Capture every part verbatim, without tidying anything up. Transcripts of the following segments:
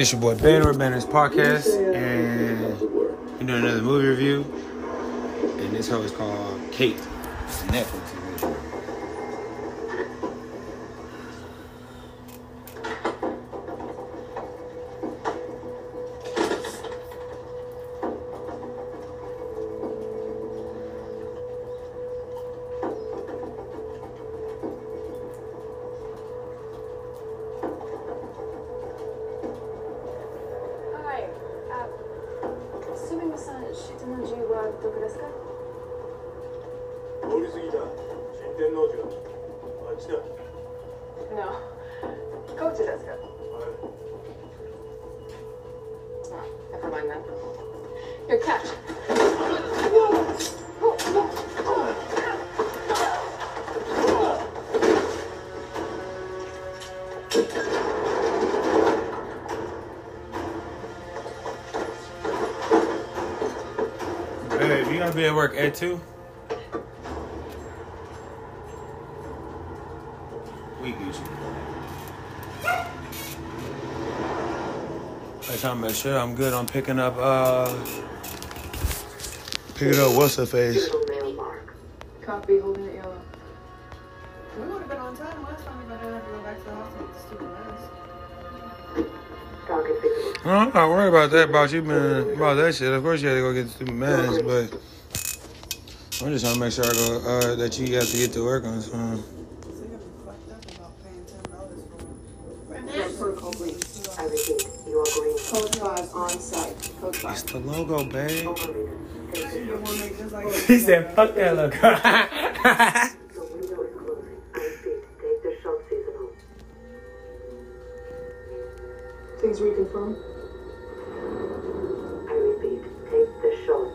This your boy Banner, Banner's Podcast, and we're doing another movie review. And this hoe is called Kate. It's Netflix. Be at work at two. We Gucci. I try to make sure I'm good on picking up. Uh, picking up what's her face? Copy, holding it yellow. We would have been on time last time, but I had to go back to the hospital with the stupid mask. I'm not worried about that. About you, man. About that shit. Of course, you had to go get the stupid mask, but. I'm just trying to make sure I go, uh, that you have to get to work on something. So you're fucked up about paying ten dollars for protocol briefs. I repeat, you are green. Code five on site. Code five. It's the logo, babe. He said, fuck that logo. The window is closing. I repeat, take the shop seasonal. Please reconfirm. I repeat, take the shop.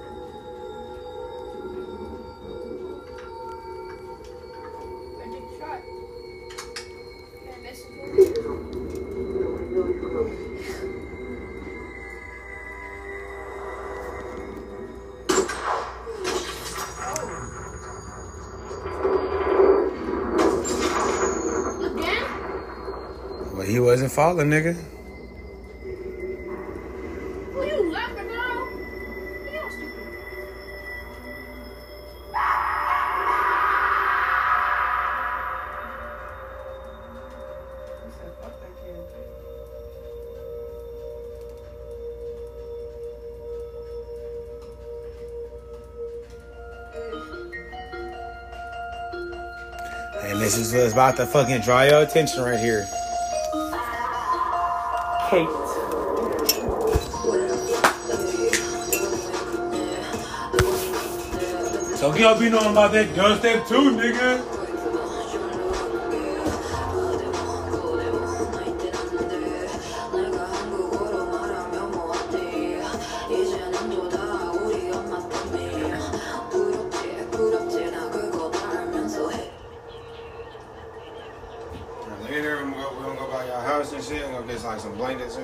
He wasn't falling, nigga. Well, you laughing now? You're stupid. And this is what's about to fucking draw your attention right here. Kate. So y'all be knowing about that dub step too, nigga.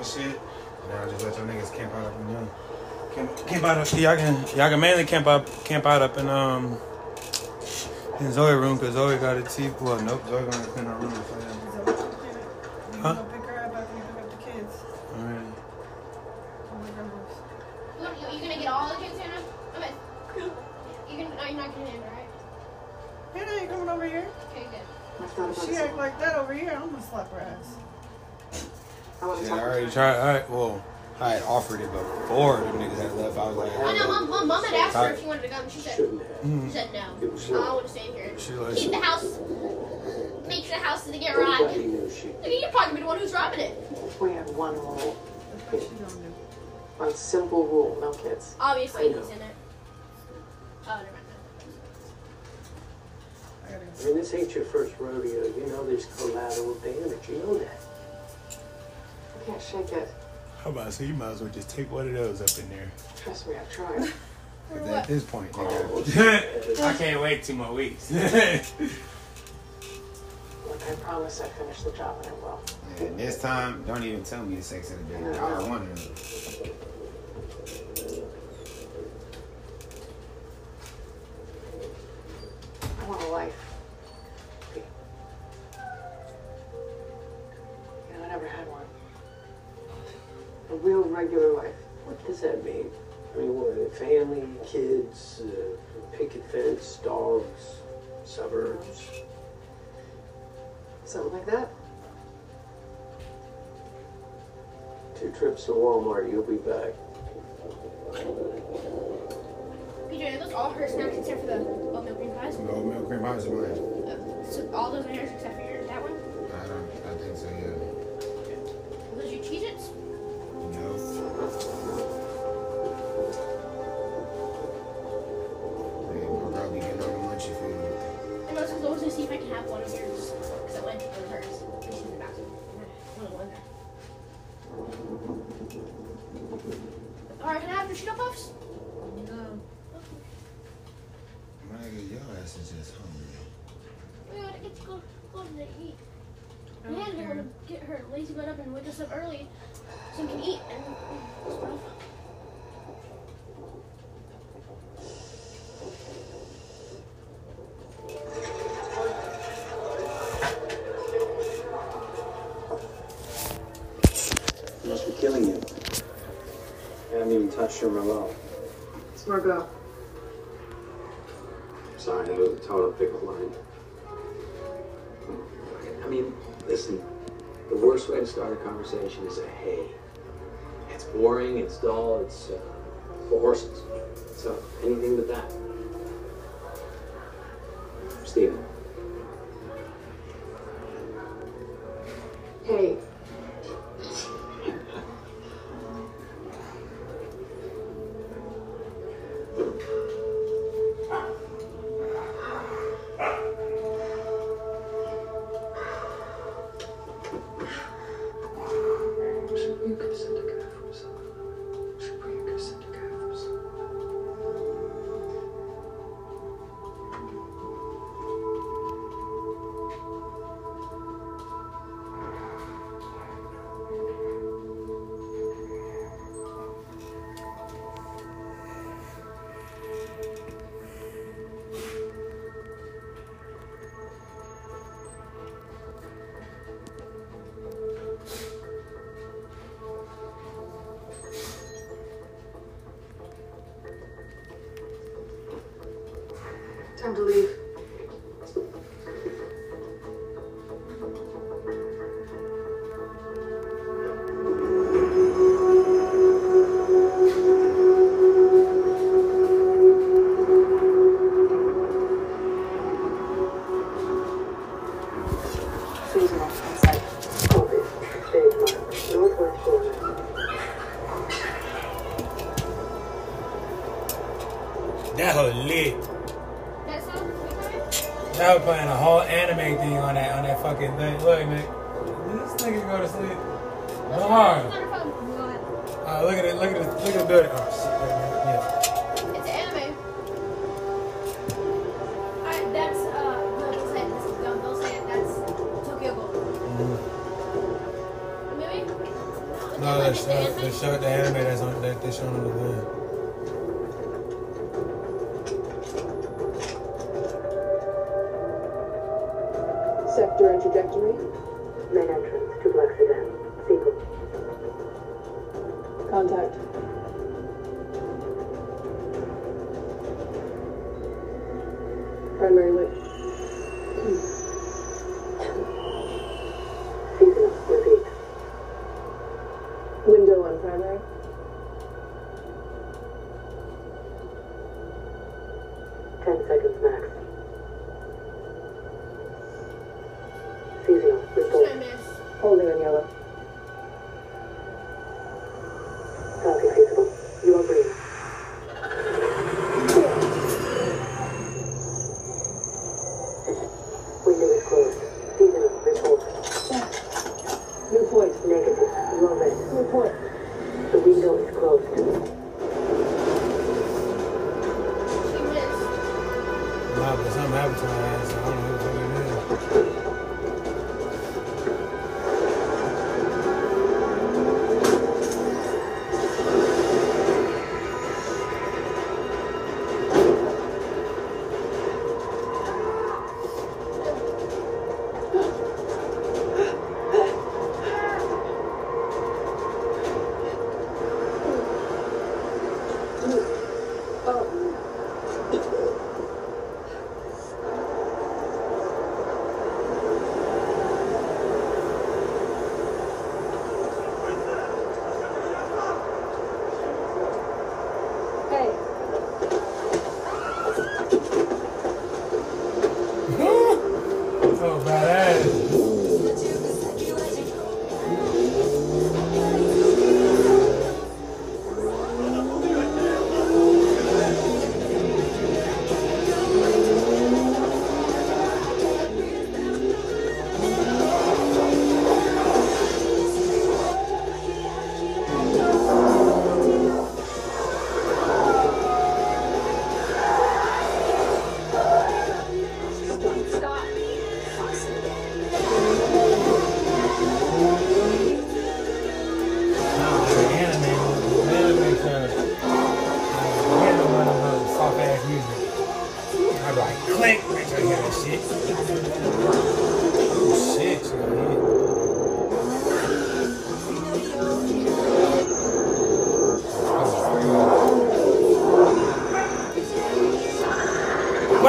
Shit. Now I just let your niggas camp out up in there. Camp, camp out up. Y'all can, y'all can mainly camp out, camp out up in um in Zoe's room because Zoe got a T V. Well, nope, Zoe gonna clean her room. Huh? Go pick her up after you pick up the kids. All right. Look, you gonna get all the kids, Hannah? Okay. You gonna? No, you're not gonna Hannah, right? Hannah ain't coming over here. Okay, good. If she act like that over here, I'm gonna slap her ass. Yeah, I already tried. All right, well, I had offered it before the niggas had left. I was like, I know. My mom, mom had asked her if she wanted to come. She said, mm-hmm. she said no. Oh, I want to stay here. She like, keep the house. Make sure the house doesn't get robbed. Look, you're probably the one who's robbing it. We have one rule. One simple rule, no kids. Obviously, he's in it. Oh, never mind. I mean, this ain't your first rodeo. You know there's collateral damage. You know that. Can't shake it. How about I say you might as well just take one of those up in there? Trust me, I've tried. At what? This point, nigga, I can't wait two more weeks. Look, I promise I finished the job and I will. And this time, don't even tell me the sex of the day. I don't want to know. I want a life. You know, I never had one. a real regular life. What does that mean? I mean, what, family, kids, uh, picket fence, dogs, suburbs? Something like that. Two trips to Walmart, you'll be back. P J, are those all her snacks except for the oatmeal cream pies? The oatmeal cream pies are mine. Uh, so all those are yours except for your, that one? I don't, I think so, yeah. Okay. Are those your Cheez-Its? No. See if I can have one of yours, because I went to hers. And she's in the bathroom. I only one there. Alright, can I have your Cheeto Puffs? No. My nigga, your ass is just hungry. We gotta get to go, go to the eat. I had her to get her lazy butt up and wake us up early so we can eat and stuff. Touched your remote. It's Margot. Sorry, that was a total pickle line. I mean, listen, the worst way to start a conversation is a hey. It's boring, it's dull, it's uh, for horses. So anything but that. Steven. Hey. Time to leave.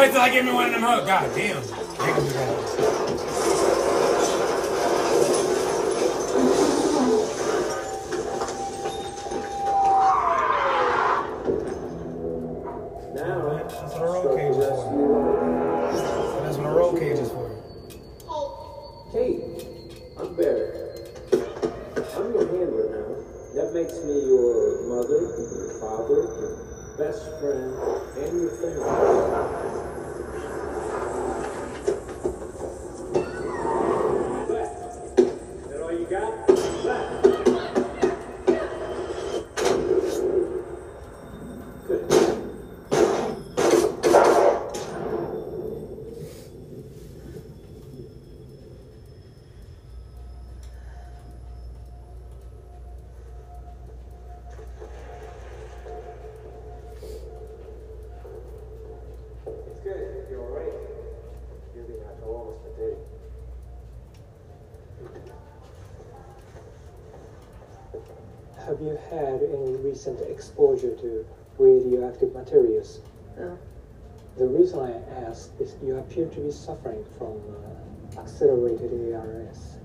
wait till I give me one of them hugs. God damn. Now, that's what a roll cage is for. That's what a roll cage is for. Kate, I'm Barrett. I'm your handler now. That makes me your mother, your father, your best friend, and your family. Left. Is that all you got? Left. Have you had any recent exposure to radioactive materials? No. The reason I ask is you appear to be suffering from uh, accelerated A R S.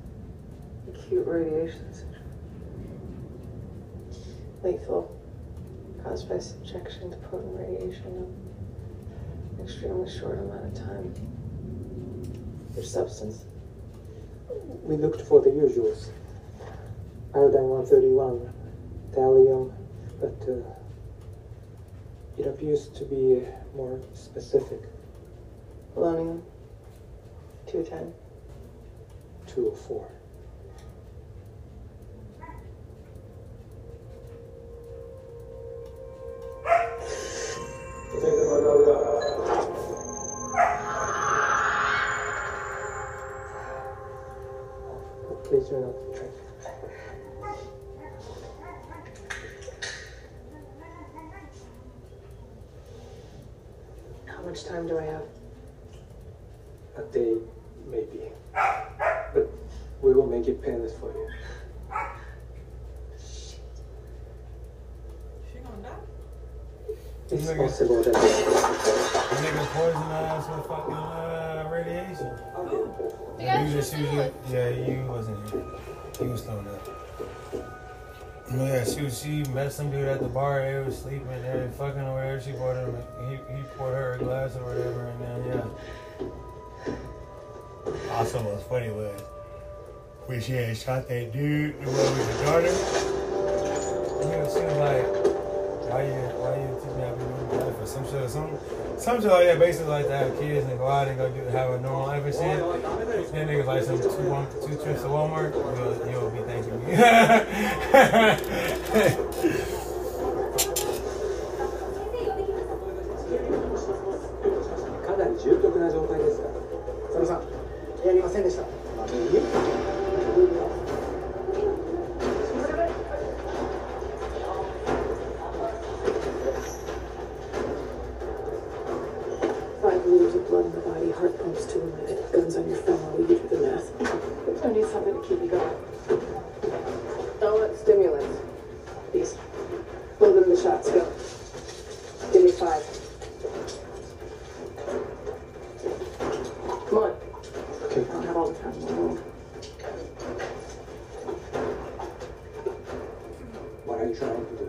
Acute radiation syndrome. Lethal. Caused by subjection to potent radiation in an extremely short amount of time. Your substance? We looked for the usuals. Iodine one thirty-one, Thallium, but uh, it appears to be uh, more specific. Polonium two ten. two oh four. Please do not drink. How much time do I have? A day, maybe. But we will make it painless for you. Shit. She gonna die? It's niggas, possible that niggas poison us with fucking uh, radiation. Oh. Yeah, you just shoot you. Yeah, you wasn't here. You was thrown up. Yeah, she she met some dude at the bar. They was sleeping, they were fucking or whatever. She bought him. He he poured her a glass or whatever, and then yeah. Also, what's funny was when she had shot that dude, the one with the daughter. He was, she was like, "Why you why you took me out of your life or some shit or something?" Some shit like that, basically like to have kids and go out and go do, have a normal life and shit. Then niggas like some two, one, two trips to Walmart, you'll, you'll be thanking me. Five liters of blood in the body, heart pumps two a minute, guns on your phone while we get to the math. There's no need something to keep you going. Don't let stimulants. These. We'll let the shots go. Give me five. Come on. Okay. I don't have all the time in the world. What are you trying to do?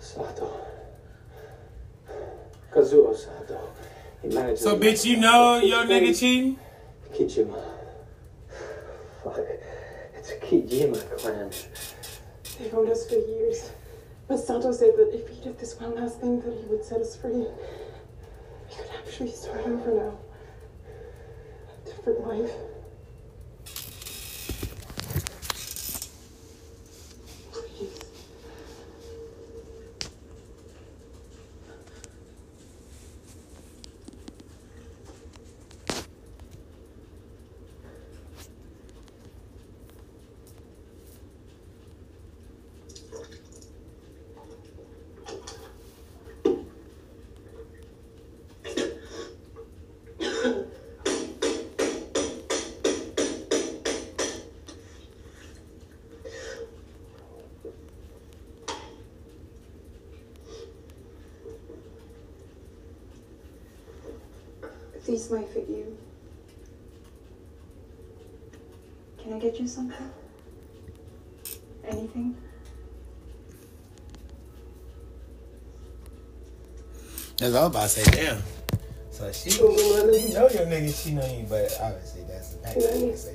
Sato. Kazuo Sato. So, bitch, you know your nigga cheating? Kijima. Fuck. It's a Kijima clan. They've owned us for years. But Sato said that if he did this one last thing, that he would set us free. We could actually start over now. A different life. These might fit you. Can I get you something? Anything? That's all I was about to say, damn. So she, you know your nigga, she know you, but obviously that's the fact that you say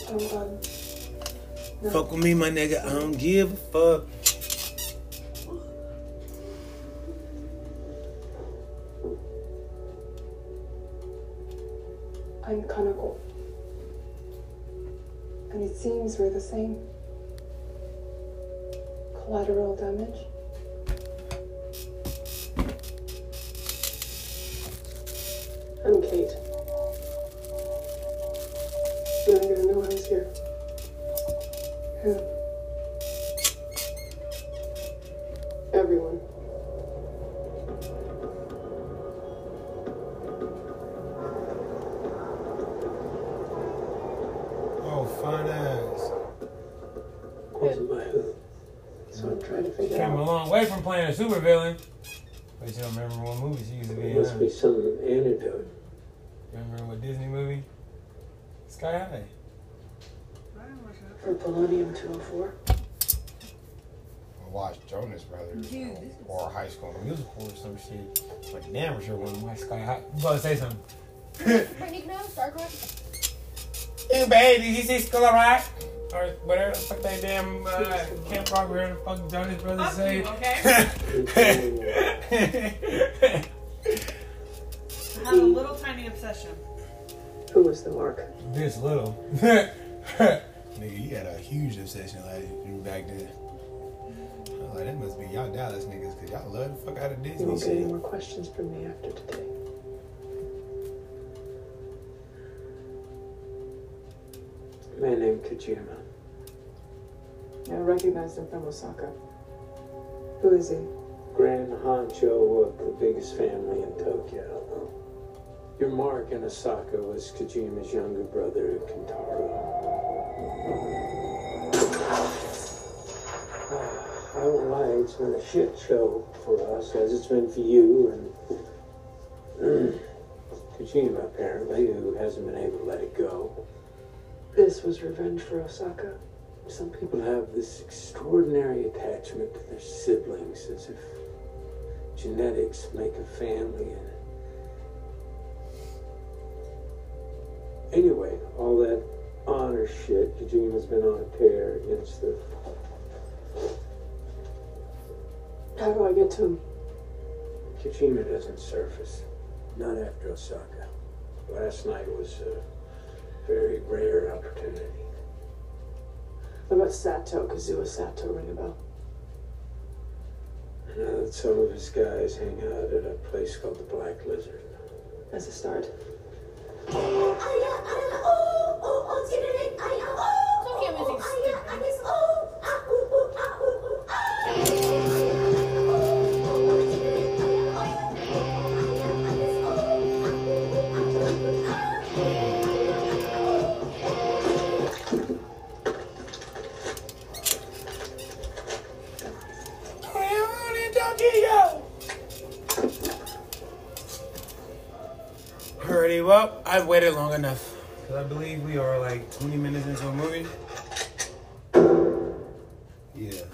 it. I'm done. No. Fuck with me, my nigga. I don't give a fuck. I'm Kanako. And it seems we're the same. Collateral damage. I'm Kate. You ain't gonna know I was here. Who? Everyone. From playing a supervillain, but you don't remember what movie she used to be in. It must be some antidote. Remember what Disney movie? Sky High. For Polonium two oh four. I watched Jonas Brothers Dude, or High School Musical or some shit. Like, damn, sure wouldn't watch Sky High. You about to say something? My nickname is Starcraft. Hey, baby, did you see School of Rock? Or whatever the fuck that damn uh, camp rock, whatever the fuck Jonas Brothers say. You, okay? I have a little tiny obsession. Who was the mark? This little. Nigga, you had a huge obsession like back then. I was like, that must be y'all Dallas niggas, because y'all love the fuck out of Disney. You won't get any more questions from me after today. A man named Kojima. I recognize him from Osaka. Who is he? Grand honcho of the biggest family in Tokyo. Your mark in Osaka was Kojima's younger brother, Kintaro. I won't lie, it's been a shit show for us, as it's been for you and Kojima, apparently, who hasn't been able to let it go. This was revenge for Osaka. Some people have this extraordinary attachment to their siblings, as if genetics make a family in it. Anyway, all that honor shit, Kojima's been on a tear against the... How do I get to him? Kojima doesn't surface. Not after Osaka. Last night was... Uh, very rare opportunity. What about Sato? Kazuo Sato ring a bell? I know that some of his guys hang out at a place called the Black Lizard. That's a start. Well, I've waited long enough. Because I believe we are like twenty minutes into a movie. Yeah.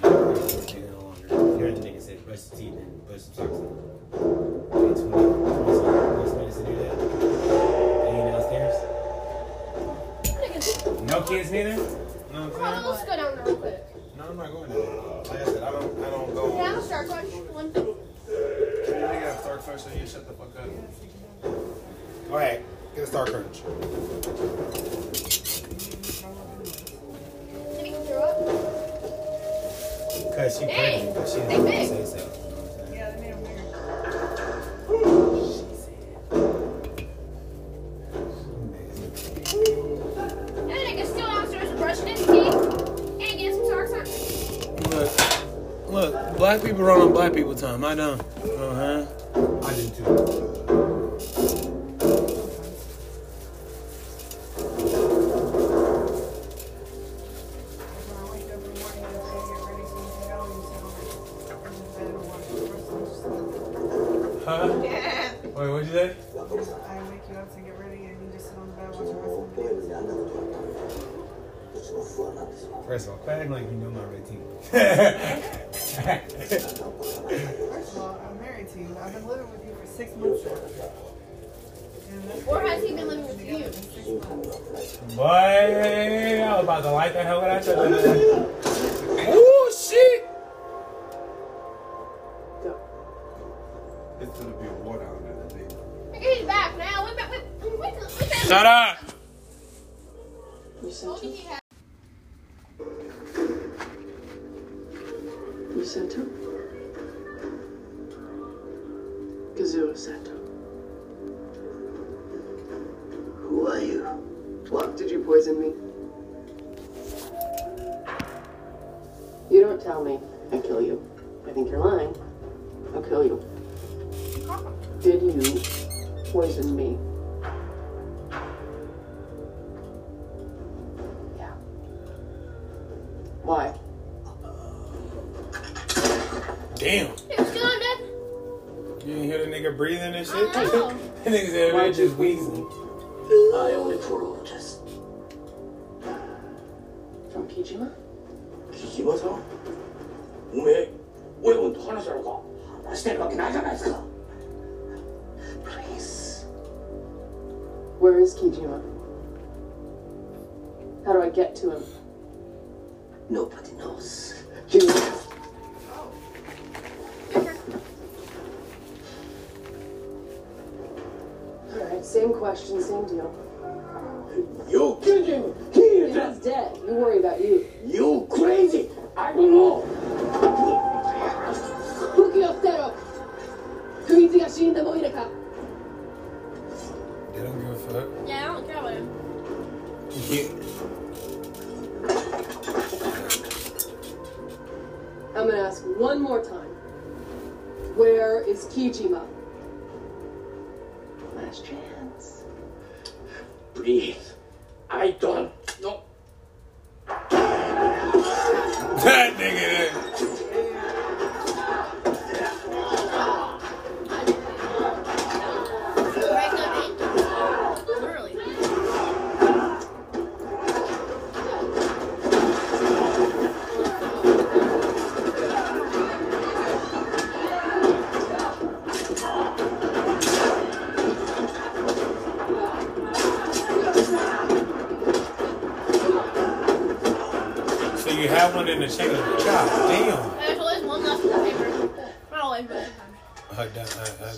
You're the nigga said, brush his teeth and put some socks on. It's twenty, twenty, twenty minutes to do that. And he downstairs. No kids neither? No, well, let's go down there real quick. No, I'm not going there. Like I said, I don't, I don't go. Can I have a Star Crush? One thing. You got a Star Crush, so you shut the fuck up. All right, get a Star Crush. Did he throw up? Because she pregnant, but she didn't want to say so. Yeah, they made them bigger. And then I can still downstairs brushing his teeth and get some socks on. Look, look, black people are on black people time. I know. Uh huh. I did too. First of all, quite like you know my routine. First of all, I'm married to you. I've been living with you for six months now. Or has he been living with you? Boy, I was about to light the hell out of that. Oh, shit! It's gonna be a war down there today. I get his back now. We're back. We're, we're, we're back. Shut up! You sent him? You sent him? Kazuo Sato. Who are you? What? Did you poison me? You don't tell me. I kill you. I think you're lying. I'll kill you. Did you poison me? Why? Damn. It was gone, Dad. You didn't hear the nigga breathing and shit? I know. That nigga's there, man, just wheezing. I am a neurologist. From Kijima? Kijima-san? Ume, ume to hanasharu ka? Shiteru wake nai janai desu ka? Please. Where is Kijima? How do I get to him? Nobody knows. You know. Oh. All right, same question, same deal. You killed him. He's dead. You worry about you. You crazy? I don't know. They don't give a fuck. Yeah, I don't care about him. Yeah. I'm gonna ask one more time. Where is Kijima? Last chance. Breathe. I don't know. That one in the shape of a job. Damn. There's always one left in the paper. Not always, but sometimes. Uh, uh, uh, uh.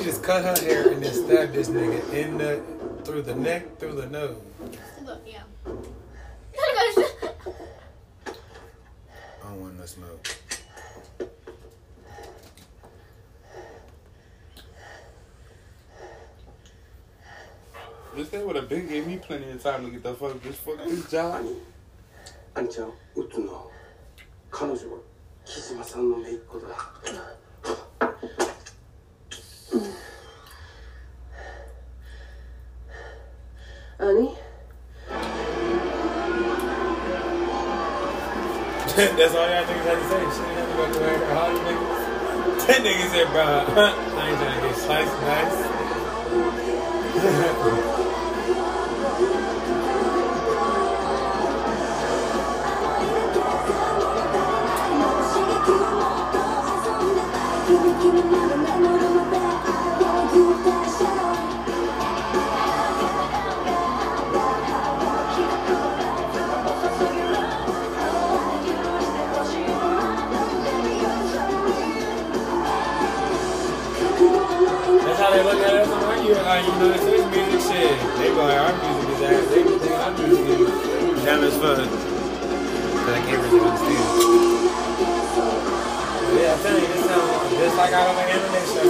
She just cut her hair and then stabbed this nigga in the through the neck, through the nose. Look, yeah. I don't want no smoke. This day would have been gave me plenty of time to get the fuck this fuck this job. Ani-chan, Utsuno. Kanojo wa Kijima-san no meikko da. Annie? That's all y'all niggas had to say. She didn't have to go to her hard niggas. That nigga said, bro, I ain't trying to get sliced nice. They look at us and like, you know, it's this music shit. They go like, our music is ass. They think our music is dumb as fuck. But I can't really understand. But yeah, I'm telling you, this sounds just like out of an internet show,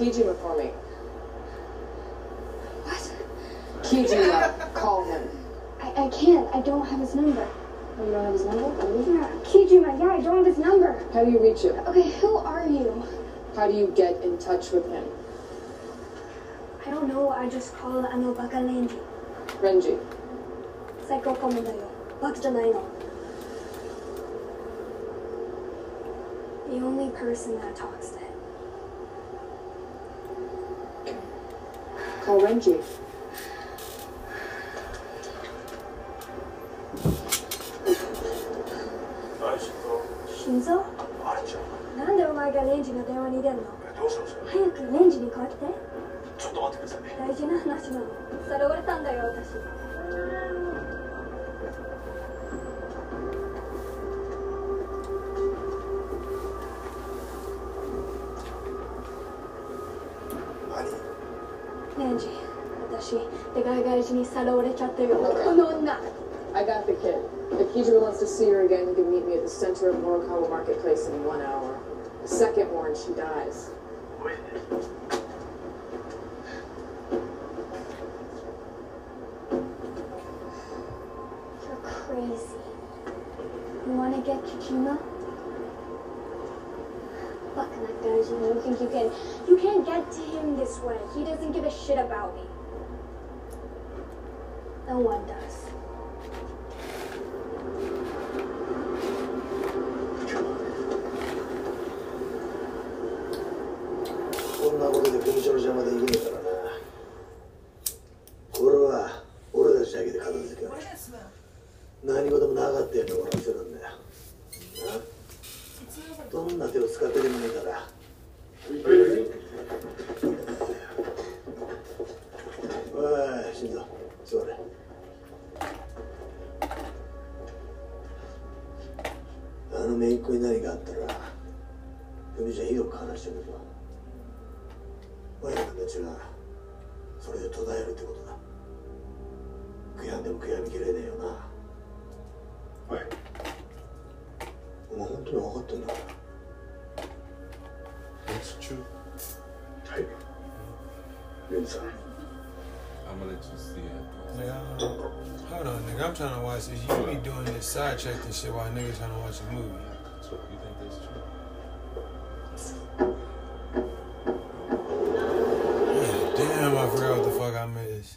Kijima for me. What? Kijima, call him. I, I can't. I don't have his number. Oh, you don't have his number? No. Kijima, yeah, I don't have his number. How do you reach him? Okay, who are you? How do you get in touch with him? I don't know. I just called Ano Baka Renji. Renji. Psycho Komo da yo. Baka janai no. The only person that talks to him. Call Renji. Shinzo? Why do you want Renji to call you? Renji, 私、でかい外人にさらわれちゃってるよ。この女。I got the kid. If Kijima wants to see her again, he can meet me at the center of Morikawa Marketplace in one hour. The second warning, she dies. Wait. You're crazy. You want to get Kijima? You think you can? You can't get to him this way. He doesn't give a shit about me. No one does. Side check this shit while niggas trying to watch a movie. So you think that's true? Damn, I forgot what the fuck I missed.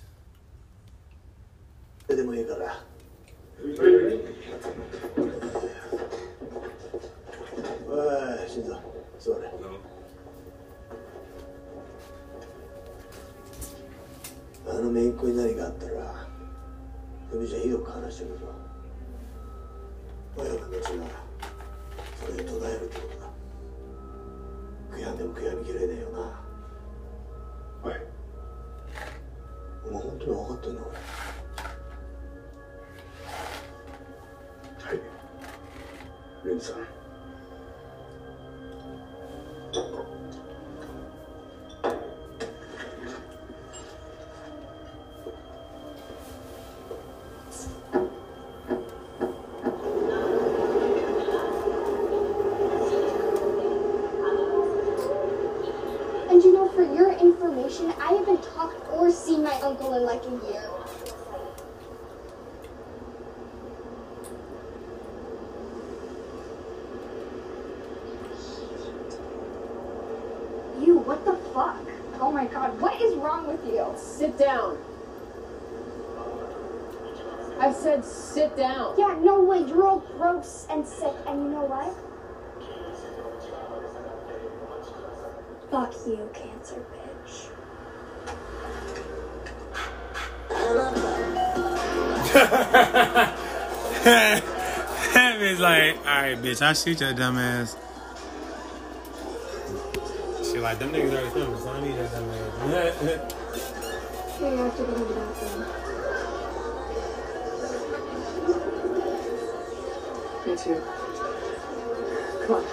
I haven't talked or seen my uncle in like a year. You, what the fuck? Oh my god, what is wrong with you? Sit down. I said sit down. Yeah, no way, you're all gross and sick, and you know what? Fuck you, cancer bitch. That bitch like, alright bitch, I'll shoot your dumb ass. She like, them niggas already coming, so I need that dumb ass. Here, you have to go to the bathroom. Me too. Come on.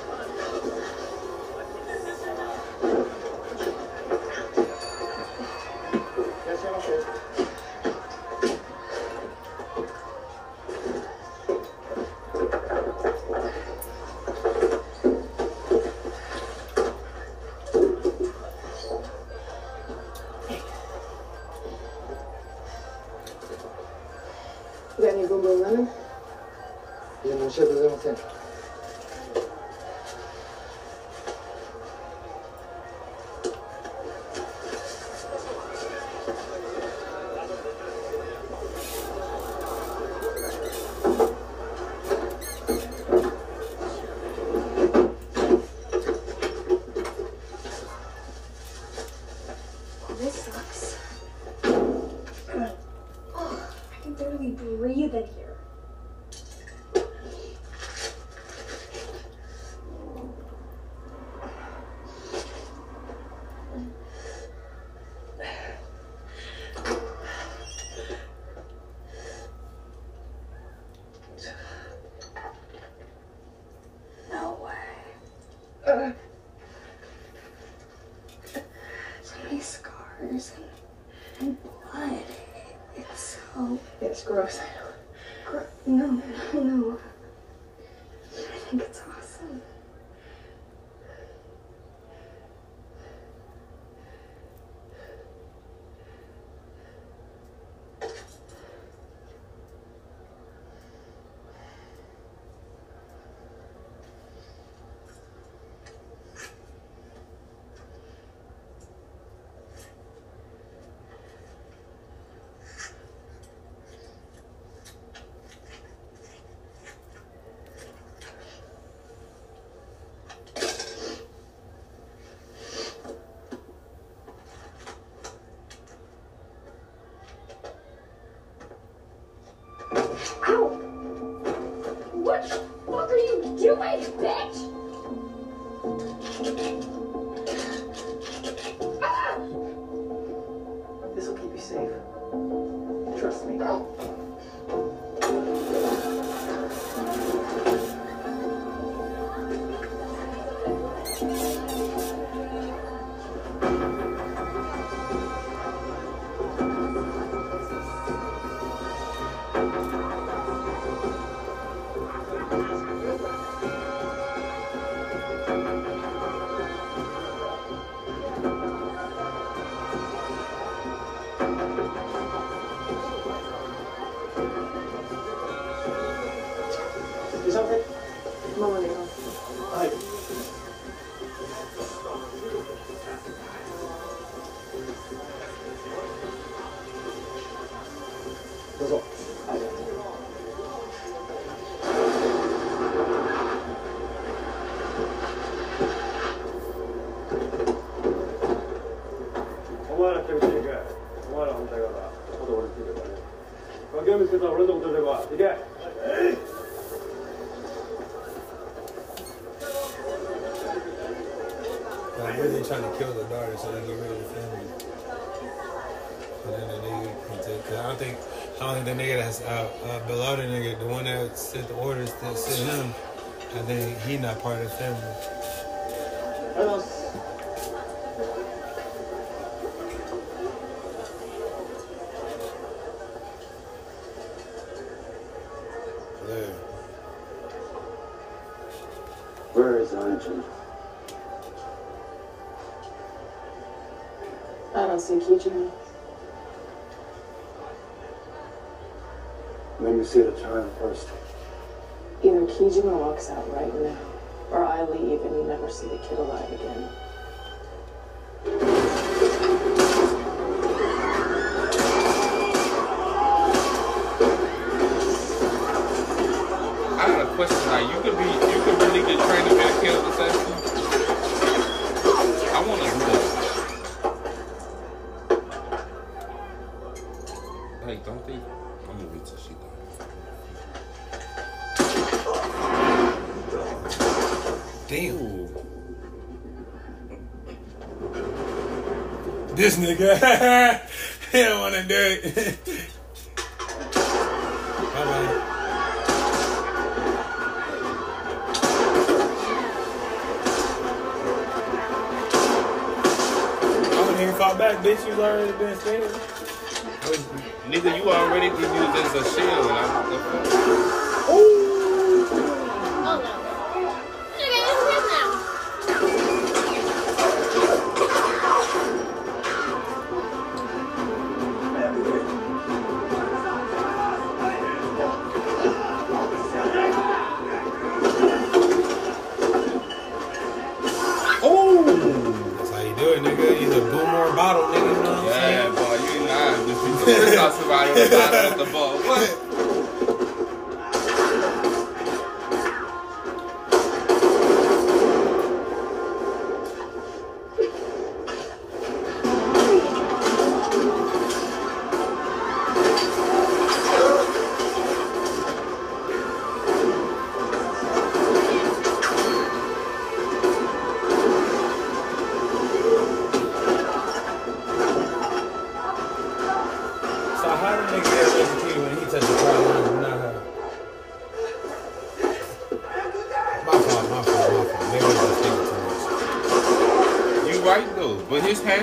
Gross. Gross. No, no. I think it's awesome. This will keep you safe. Trust me. Part of the family. There. Where is Aijin? I don't see Kijima. Let me see the child first. Either Kijima walks out right now, or I leave and you never see the kid alive again. I got a question now. You could be, you could really get trained to be a kid this afternoon. I want to know. Like, don't they? I'm gonna wait till she dies. Damn. This nigga, he don't want to do it. Bye-bye. I wouldn't even fall back, bitch. You already been scared. Nigga, you already can use this as a shield. Ooh. Oh, no.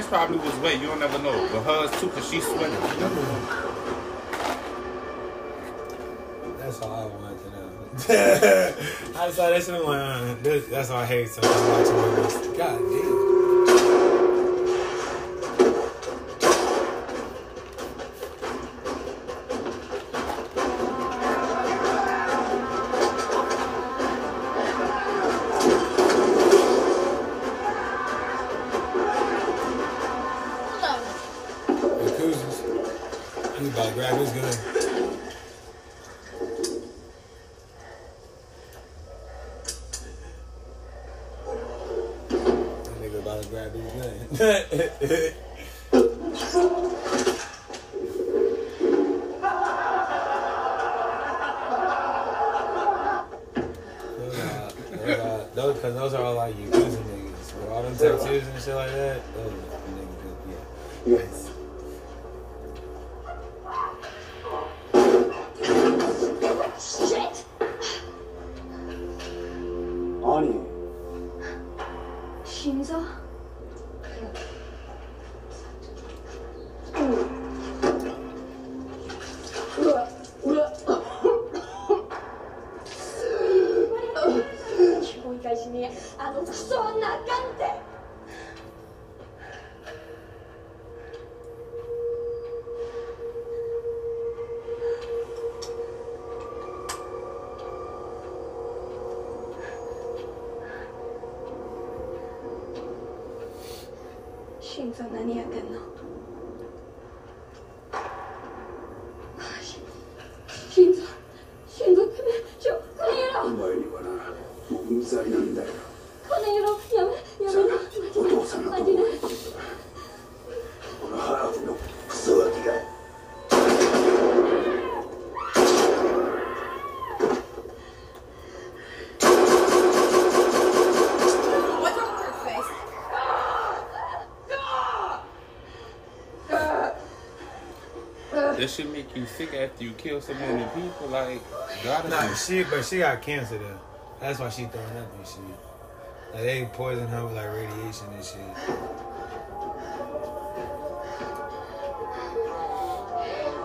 Probably was wet, you don't never know. But hers too, cause she's sweating. That's all I wanted to know. I saw that shit and I'm like, this, that's all I hate. So I'm watching movies. God damn. tattoos and shit like that. Those niggas, yeah. Yes. Shit! Ani. Shinzo? Should make you sick after you kill so many people, like God. Nah, she but she got cancer though. That's why she throwing up and shit. Like they poison her with like radiation and shit.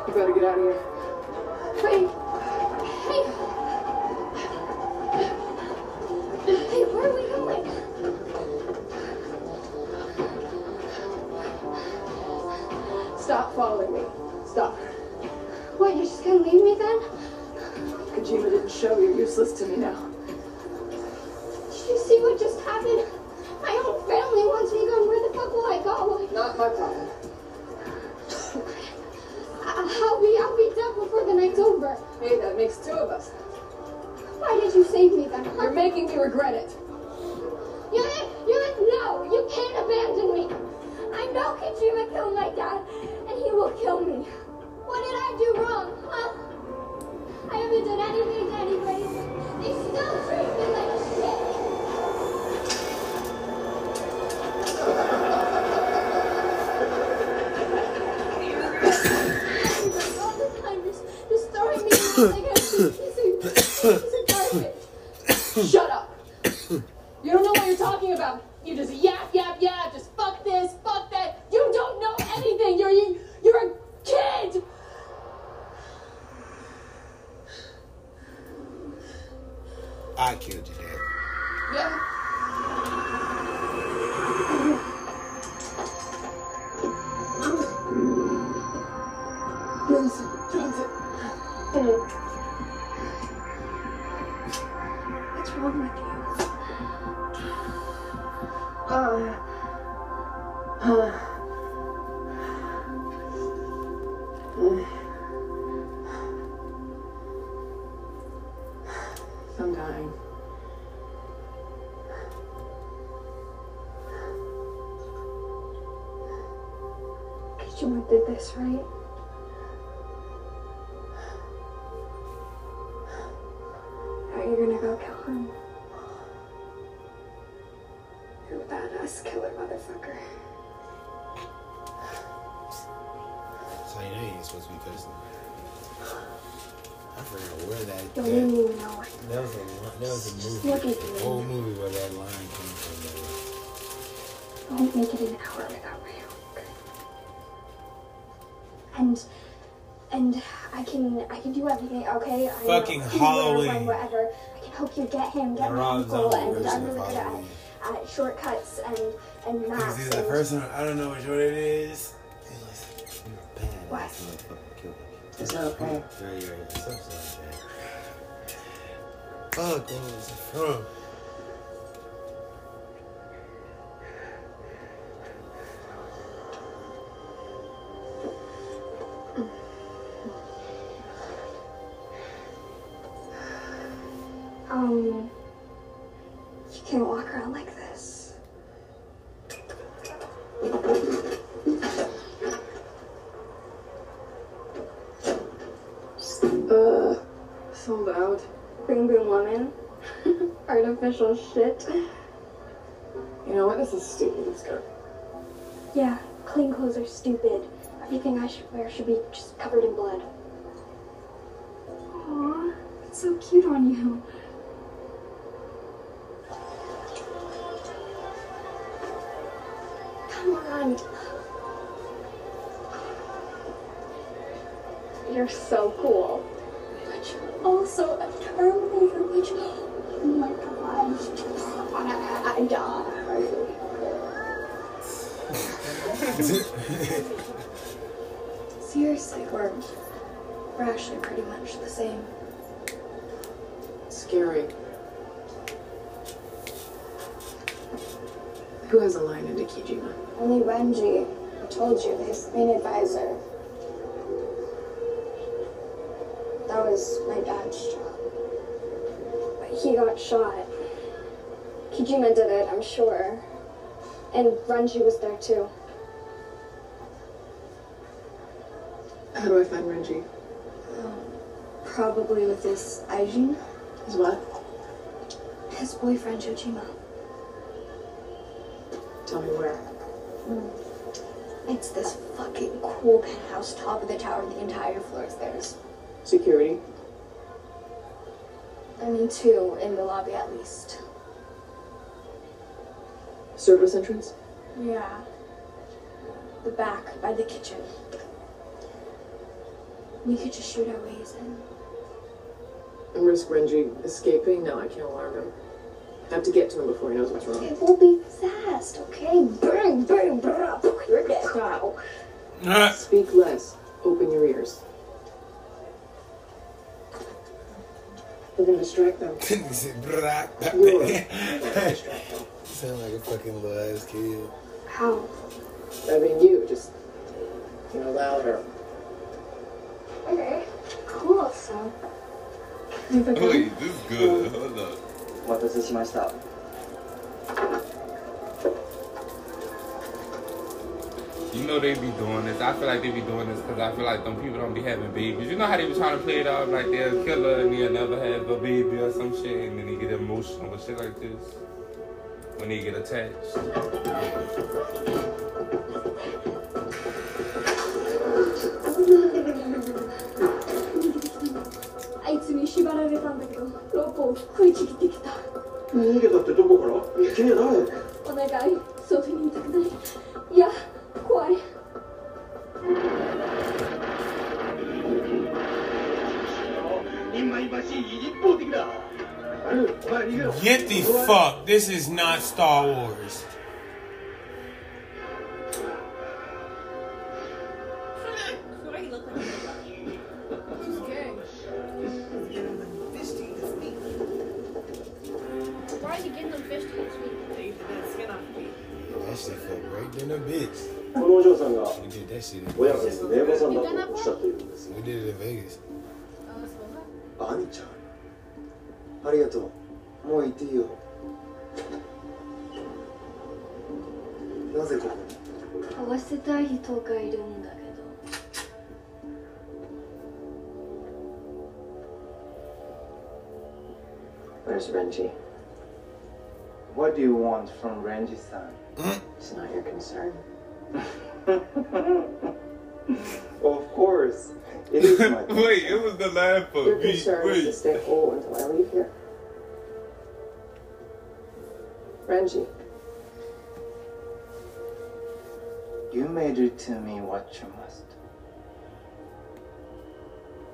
You better get out of here. Wait, hey, hey, where are we going? Stop following me. Stop. What, you're just gonna leave me then? Kojima didn't show you're useless to me now. Did you see what just happened? My own family wants me gone. Where the fuck will I go? Not my problem. I'll be, I'll be dead before the night's over. Hey, that makes two of us. Why did you save me then? You're making me regret it. You're like, you're like, no, you can't abandon me. I know Kojima killed my dad, and he will kill me. What did I do wrong, huh? I haven't done anything to anybody. They still treat me like shit. All the time, just, just throwing me like I piece of garbage. Shut up. You don't know what you're talking about. You just yap, yap, yap. Just fuck this, fuck that. You don't know anything. You're, you, you're a kid. I killed you, Dad. Yeah. Johnson, Johnson. What's wrong with you? Uh, uh. I'm dying. Kojima did this, right? Now you're gonna go kill him. You're a badass killer, motherfucker. So you know you ain't supposed to be cursing. I forgot where that. Don't that, even know it. That was a that was a movie. The whole movie where that line came from. Don't make it an hour without my help. And and I can I can do everything, okay? I Fucking Halloween. Whatever. I can help you get him, get my uncle, and I'm really good at, at shortcuts and and maps. He's the person. I don't know which one it is. What? It's okay. Fuck, where was it from? Um, you can't walk around like this. Uh, so loud. Boom Boom Lemon. Artificial shit. You know what? This is stupid. Let's go. Yeah, clean clothes are stupid. Everything I should wear should be just covered in blood. Aww, it's so cute on you. Come on. You're so cool. But you're also a Terminator, which, oh my god, I die. Seriously, we're, we're actually pretty much the same. Scary. Who has a line into Kijima? Only Renji. I told you, his main advisor. That was my dad's job. But he got shot. Kijima did it, I'm sure. And Renji was there too. How do I find Renji? Um, probably with this Aijin. His what? His boyfriend, Kojima. Tell me where. Mm. It's this fucking cool penthouse, top of the tower, the entire floor is theirs. Security. I mean, two in the lobby at least. Service entrance? Yeah. The back, by the kitchen. We could just shoot our ways in. And risk Renji escaping? No, I can't alarm him. I have to get to him before he knows what's wrong. It will be fast, okay? Bang, bang, brah, you're dead. Wow. Speak less. Open your ears. We're gonna distract them. Sound like a fucking little ass kid. How? I mean, you just, you know, louder. Okay, cool. So. Wait, this is good. Hold up. What does this mess up? You know they be doing this. I feel like they be doing this because I feel like them people don't be having babies. You know how they be trying to play it off like they're a killer and they'll never have a baby or some shit, and then they get emotional and shit like this when they get attached. Yeah. Why? Get the fuck. This is not Star Wars. Why is he getting them fish tanks? They used to get skin off me. That shit felt right in the bitch. We did that shit in Vegas. We did it in Vegas. Ani-chan. Arigato. Mo ite yo. Naze koko ni? Kawasetai hito ga iru n da kedo. Where's Renji? What do you want from Renji-san? It's not your concern. Of course, it is my concern. Wait, it was the laugh of me. Your concern is to stay whole until I leave here. Renji, you may do to me what you must,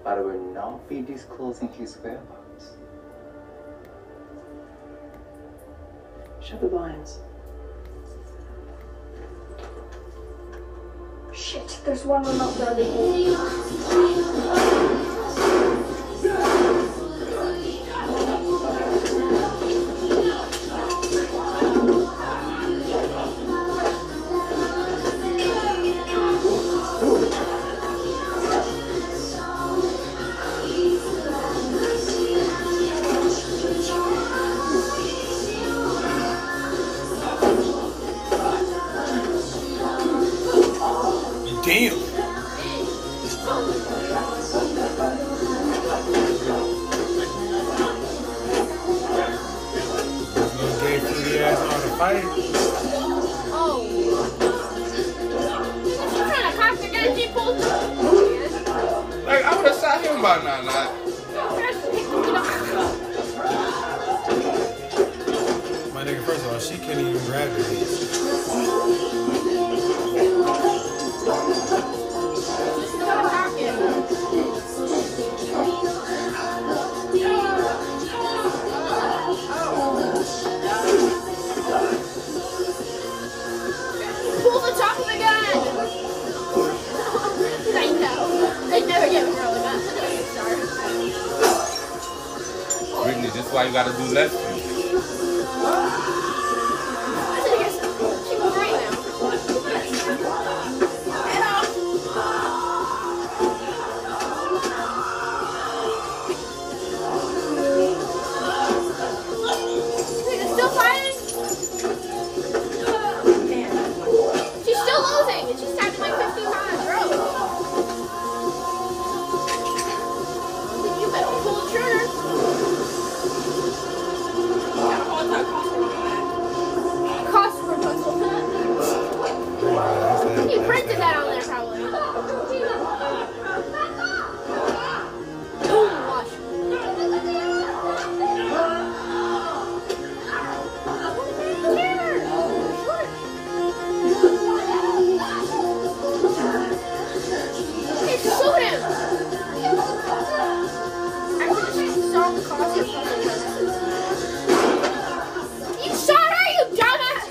but I will not be disclosing his whereabouts. Shut the blinds. Shit, there's one remote there. Bye. nah, nah, nah. My nigga, first of all, she can't even grab it. Pull the top of the gun! I never get rolling up. Brittany, this is why you gotta do less. I think it's people right now. Get off! It's still fighting? Oh, man. She's still losing, and she's tapping like fifteen times. He printed that on there probably. Boom wash. Hey, shoot him! I think she saw the cost or something. You shot her, you dumbass!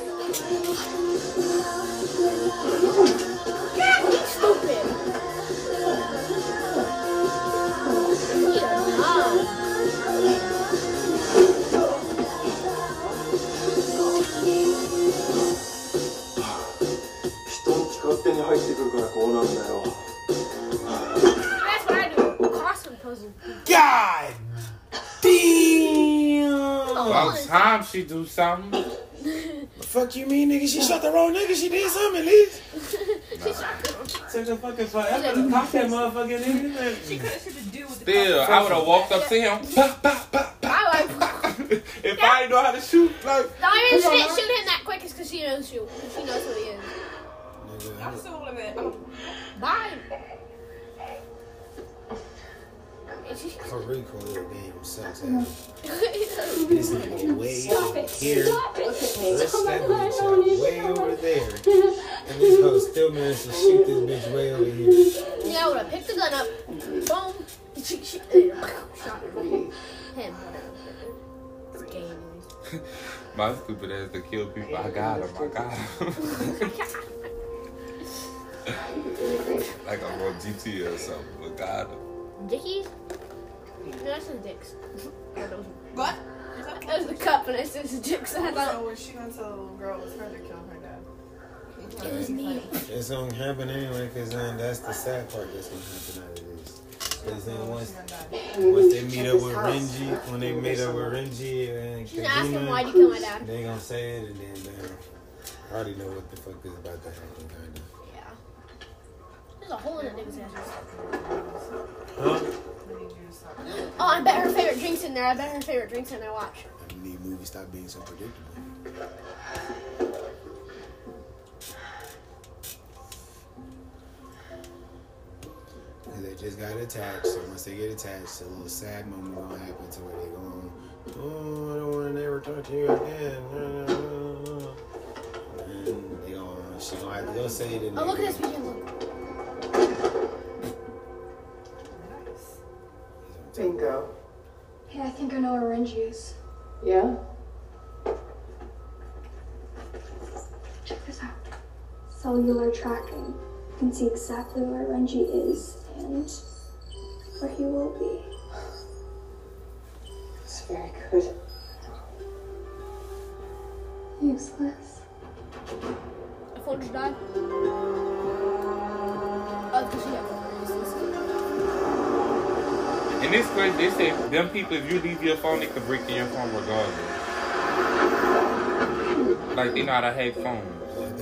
That's what I do. Costume puzzle. God damn! About time she do something. The fuck you mean, nigga? She shot the wrong nigga. She did something at least. She nah. shot the wrong nigga. Took the fucking forever to pop that motherfucking nigga. She could have shot the dude with the Still, I would have walked up to him. Pop, pop, pop, pop. If yeah. I didn't know how to shoot, like. The only reason she didn't shoot him that quick is because she knows shoot. She knows who he is. I'm still a bit. Bye. Her recoil game sucks ass. This nigga way over here. This bitch way over there. And this hoe still managed to shoot this bitch way over here. Yeah, I would have picked the gun up. Boom. Shot him. It's game. My stupid ass to kill people. I got him. I got him. Like I'm on G T or something, but God. Dickies? No, that's some dicks. What? That was the cup, and I said it's dicks. I thought. So was she gonna tell the little girl it was her to kill her dad? It was me. It's gonna happen anyway, cause then that's the sad part that's gonna happen out of this. Cause then once, once they meet up with Renji, when they meet up with Renji and She's Kojima, asking why you kill my dad. They gonna say it, and then damn, I already know what the fuck is about to happen, kind of. There's a hole in that nigga's ass. Huh? Oh, I bet her favorite drink's in there. I bet her favorite drink's in there. Watch. I need movies stop being so predictable. Cause they just got attached. So once they get attached, a little sad moment gonna happen to where they going, oh, I don't want to never talk to you again. No, no, no. And they gonna, she gonna have to go say it. In oh, look at this weekend. Look. Bingo. Hey, I think I know where Renji is. Yeah? Check this out. Cellular tracking. You can see exactly where Renji is and where he will be. It's very good. Useless. I thought you died. Oh, because she got And this place, they say, them people, if you leave your phone, they can break in your phone regardless. Like, they know how to hack phones.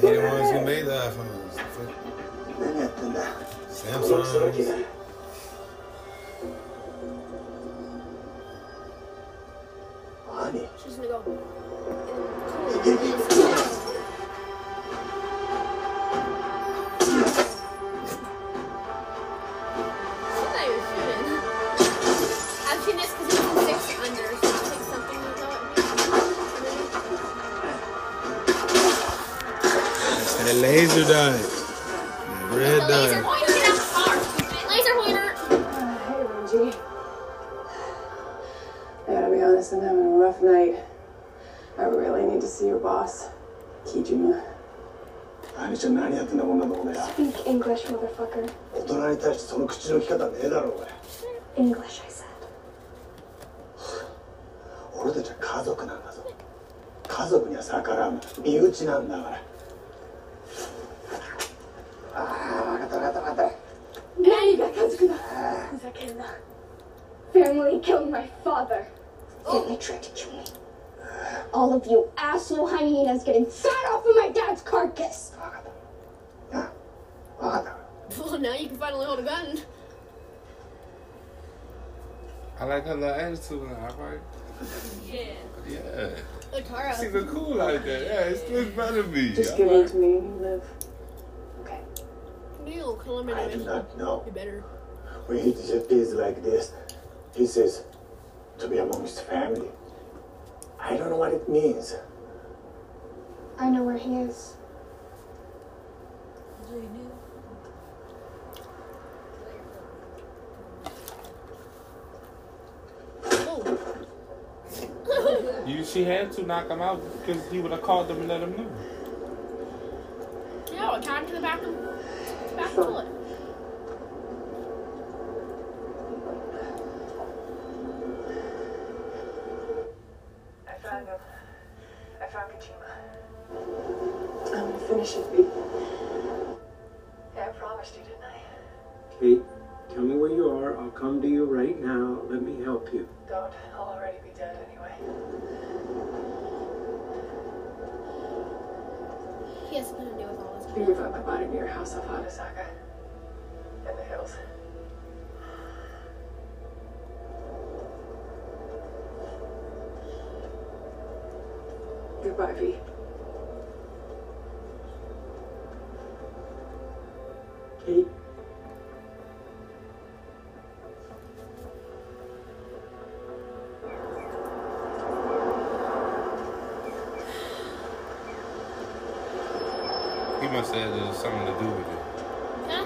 They're the ones who made the iPhones. Samsung. She's gonna go. The laser died. The red the laser died. Pointer, get out the car. Laser pointer. Uh, hey, Renji. I gotta be honest, I'm having a rough night. I really need to see your boss, Kijima. Speak English, motherfucker. English, I said. Family killed my father. Family tried to kill me. All of you asshole hyenas getting fat off of my dad's carcass. Well, now you can finally hold a gun. I like her little attitude now, right? Yeah. Yeah. Otara. She's a cool like that. Yeah, it's still better than me. Just give it to me. You live. Okay. Neil, call him in. I do not know. You better. When he disappears like this, he says to be among his family. I don't know what it means. I know where he is. You, she had to knock him out because he would have called them and let them know. No, time to the back of, back sure. toilet. I found him. I found Kojima. I'm gonna finish it, B. Yeah, I promised you, didn't I? Kate, tell me where you are. I'll come to you right now. Let me help you. Don't. I'll already be dead anyway. He has something to do with all this. You brought my body to your house off Hadasaka. In the hills. Goodbye, V. Kate? He must have uh, something to do with it. Huh?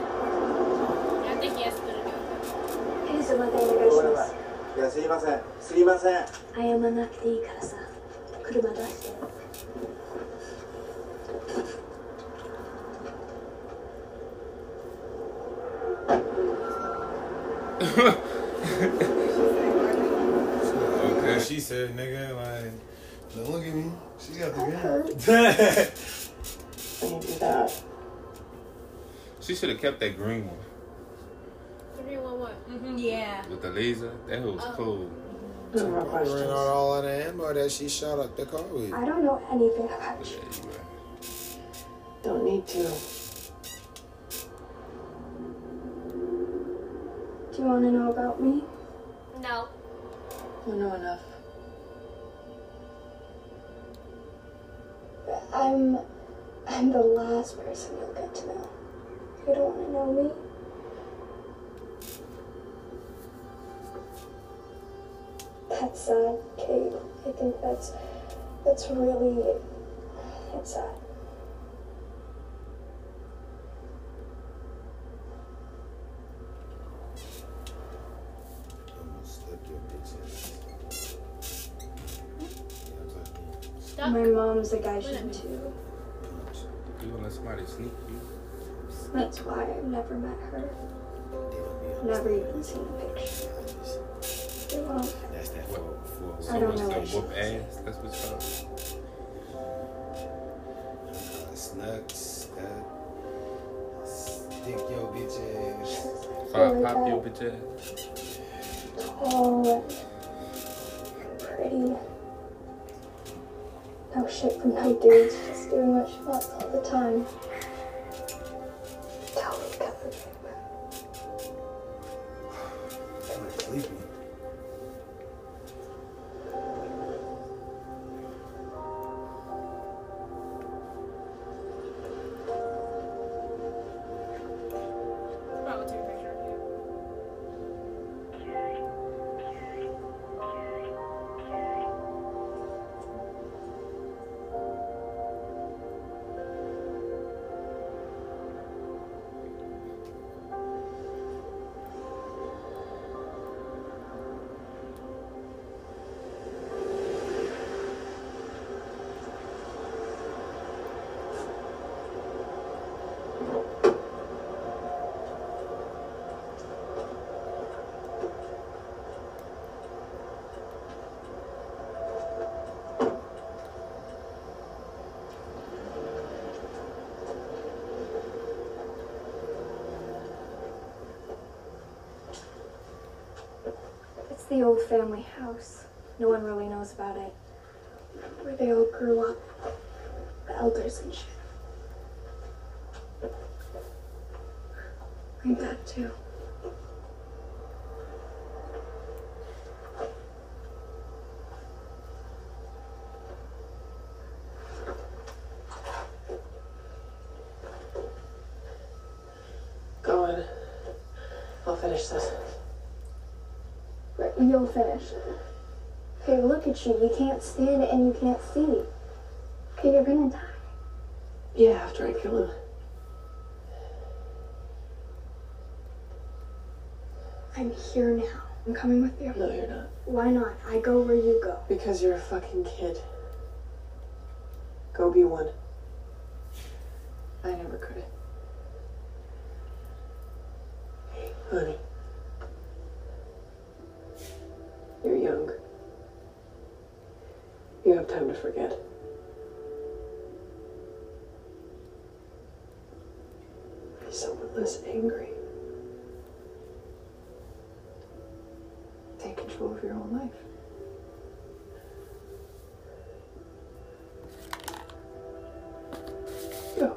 I think he has something to do with it. Here's the one thing you guys miss. I am an actor, Karasa. Kuruma dashi. Okay, she said, nigga, like, don't look at me. She got the gun. Don't do that. She should have kept that green one. The green one, what? Mm-hmm, yeah. With the laser? That was oh. cool. No more questions. Out all of the ammo that she shot up the car with. I don't know anything about you. Yeah, right. Don't need to. Do you want to know about me? No. You know enough. I'm... I'm the last person you'll get to know. You don't want to know me? That's sad, Kate. I think that's... That's really... It's sad. My mom's a Gaijin too. You gonna let somebody sneak you? That's why I've never met her. Never even seen a picture. They won't. That's that for, for so I don't much know. Like whoop ass. That's what's called. Snug, snug. Stick your bitch ass. Really pop your bitch ass. Tall. Pretty. No shit from no dudes, just doing what she wants all the time. Tell me, Kevin. I'm sleepy. the old family house. No one really knows about it. Where they all grew up. The elders and shit. My dad too. Go on. I'll finish this. You'll finish. Okay, look at you. You can't stand it and you can't see. Okay, you're gonna die. Yeah, after I kill him. I'm here now. I'm coming with you. No, you're not. Why not? I go where you go. Because you're a fucking kid. Go be one. I never could. Hey, honey. You're young. You have time to forget. Be someone less angry. Take control of your own life. Go.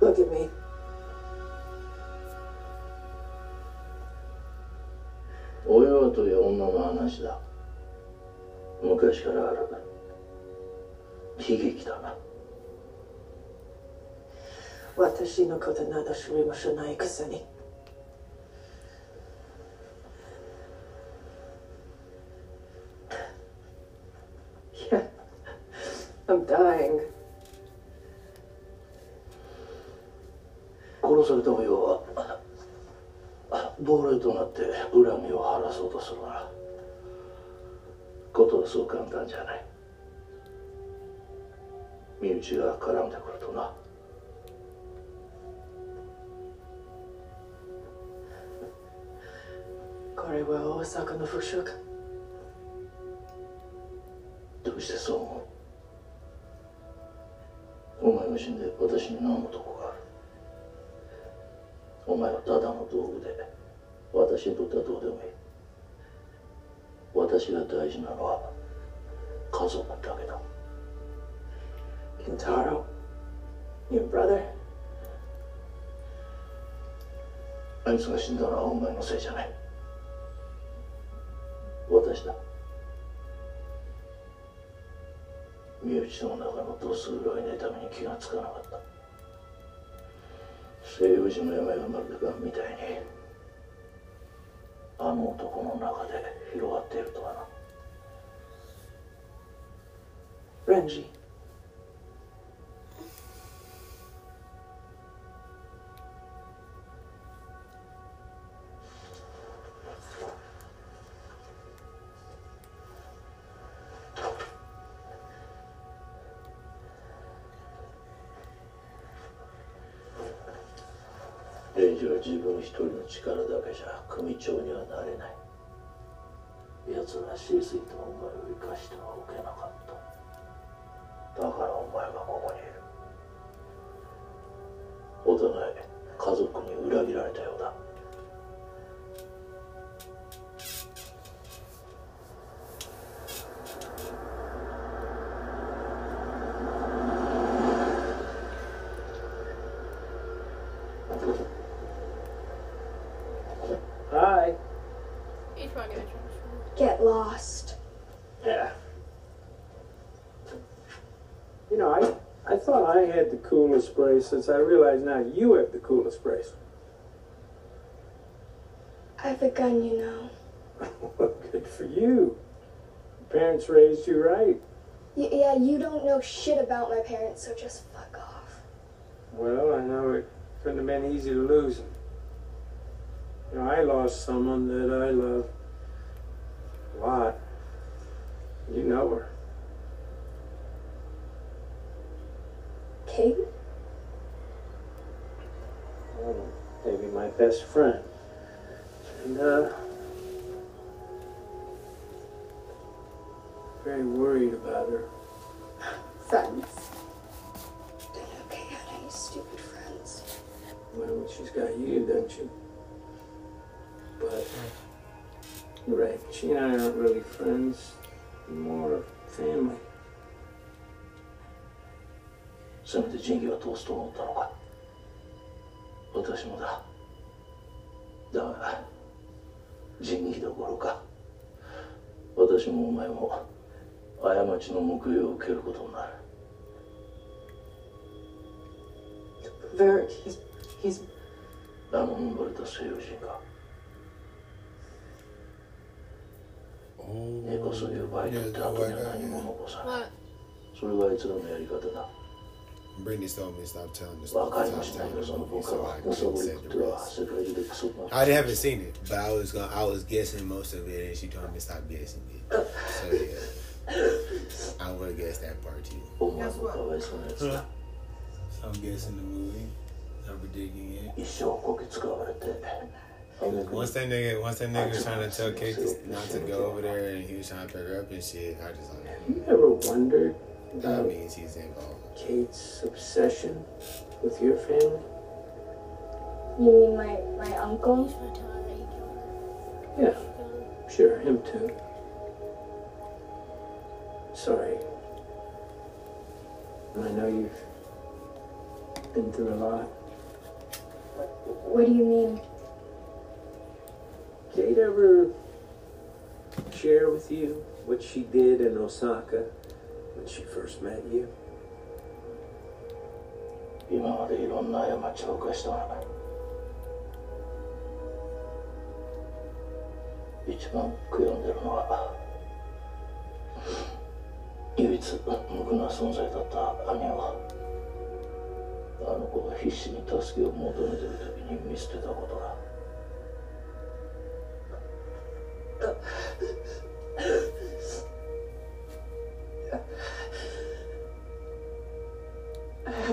Look at me. Oyo toいう女の話だ。昔からある悲劇だな。私のことなど知りもしないくせに。そう簡単じゃない。身内が絡んでくるとな。これは大阪の復讐か。どうしてそう思う？お前が死んで私に何のとこがある？お前はただの道具で、私にとってはどうでもいい。私が大事なのは。 Kintaro, your brother. I'm sorry, I'm not your fault. It's me. I didn't realize the amount of people in the community. It was like that. Renji. じゃ自分一人の力だけじゃ組長にはなれない。奴らシースイとお前を生かしてはおけなかった。だからお前がここにいる。お互い家族に裏切られたようだ。Coolest place since I realize now you have the coolest place. I have a gun, you know. Good for you. Your parents raised you right. Y yeah, you don't know shit about my parents, so just fuck off. Well, I know it couldn't have been easy to lose them. You know, I lost someone that I love a lot. You know her. Kate? Oh, maybe my best friend. And, uh, very worried about her. Friends. I don't know, Kate had any stupid friends. Well, she's got you, don't you? But, you're right, she and I aren't really friends, more family. せめて仁義は通すと思ったのか。私もだ。だが仁義どころか、私もお前も過ちの報いを受けることになる。Very, he's, he's. あの生まれた西洋人が。猫そういうバイトって後には何も残さない。それがあいつらのやり方だ。 Brittany's told me stop telling this stuff. So I couldn't say the rest. I haven't seen it, but I was going I was guessing most of it, and she told me to stop guessing it. So yeah, I would guess that part too. Guess what? Huh? So I'm guessing the movie. I'm predicting it. Once that nigga, once that nigga was trying to tell Kate not to go over there, and he was trying to pick her up and shit, I just like. Have you ever wondered? That means he's involved. Kate's obsession with your family? You mean my, my uncle? Yeah, sure, him too. Sorry. I know you've been through a lot. What do you mean? Kate ever share with you what she did in Osaka? When she first met you? I have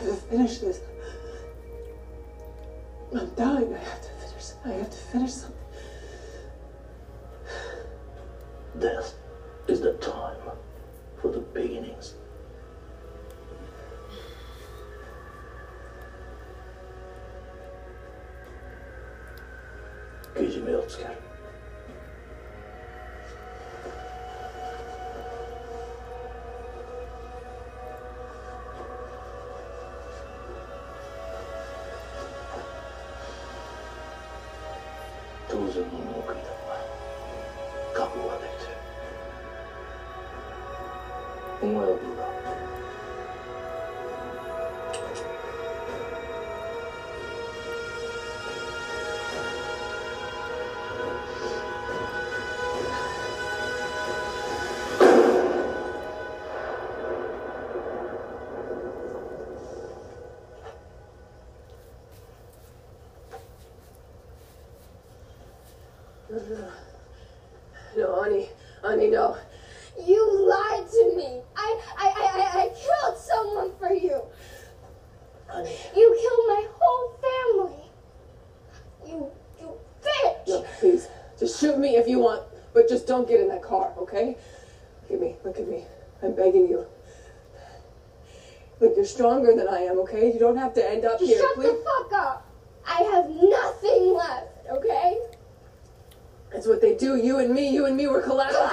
to finish this. I'm dying. I have to finish. I have to finish something. Death is the time for the beginnings. Kijima, let's go. No, honey, honey, no. You lied to me. I, I, I, I killed someone for you. Honey. You killed my whole family. You, you bitch! Please, just shoot me if you want, but just don't get in that car, okay? Look at me, look at me. I'm begging you. Look, you're stronger than I am, okay? You don't have to end up just here. Shut please. the fuck up! I have nothing left, okay? That's what they do. You and me, you and me were collateral.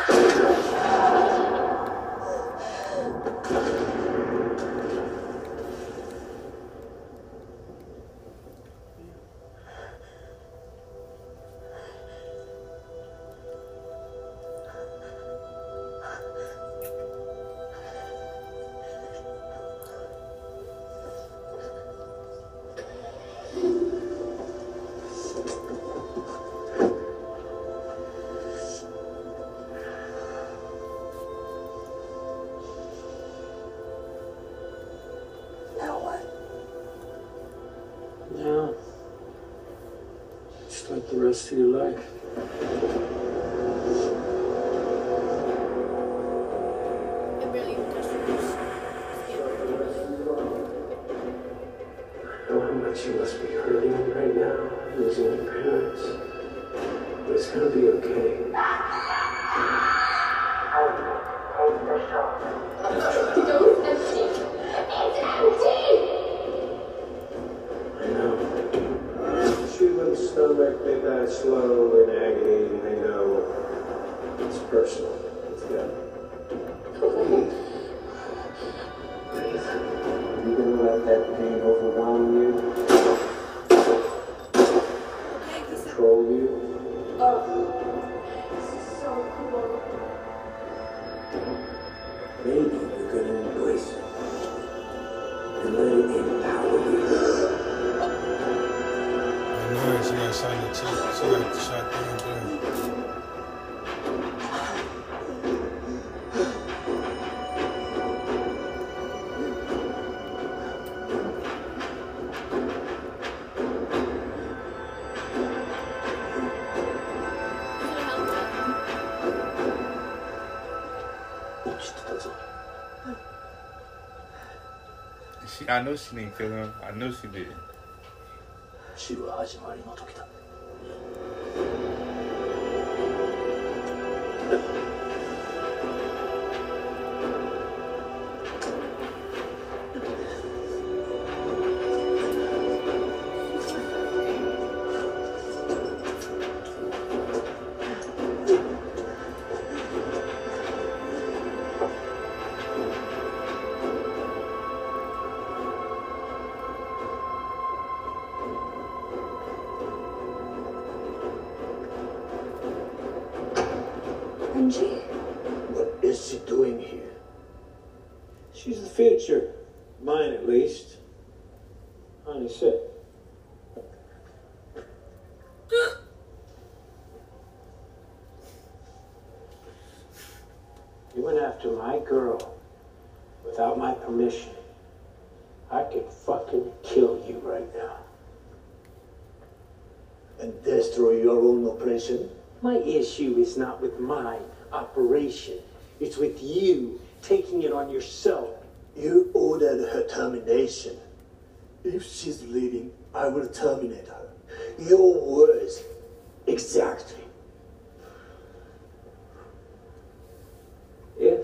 Rest of your life. It really does. I know how much you must be hurting right now, losing your parents. But it's gonna be okay. The door's empty. It's empty! I know. She wouldn't stomach, they die slow in agony, and they know it's personal. It's them. You gonna let that pain overwhelm you? Control you? Oh, this is so cool. Maybe you can embrace it and let it empower you. She got shot in the cheek. She got shot through and through. She, I know she didn't kill him. I know she did. She was the beginning of the time. Future, mine at least. Honey, sit. You went after my girl without my permission. I could fucking kill you right now. And destroy your own operation? My issue is not with my operation. It's with you taking it on yourself. You ordered her termination. If she's leaving, I will terminate her. Your words, exactly. If.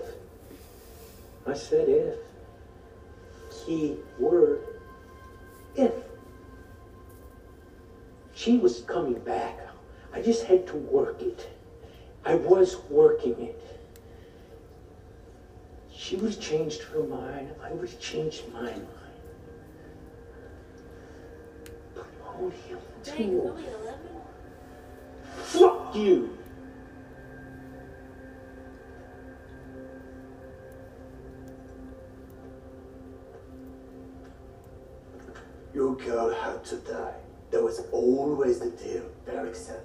I said if. Key word, if. She was coming back. I just had to work it. I was working it. She would have changed her mind. I would have changed my mind. Polonium two ten. Fuck you! Your girl had to die. That was always the deal, Eric said.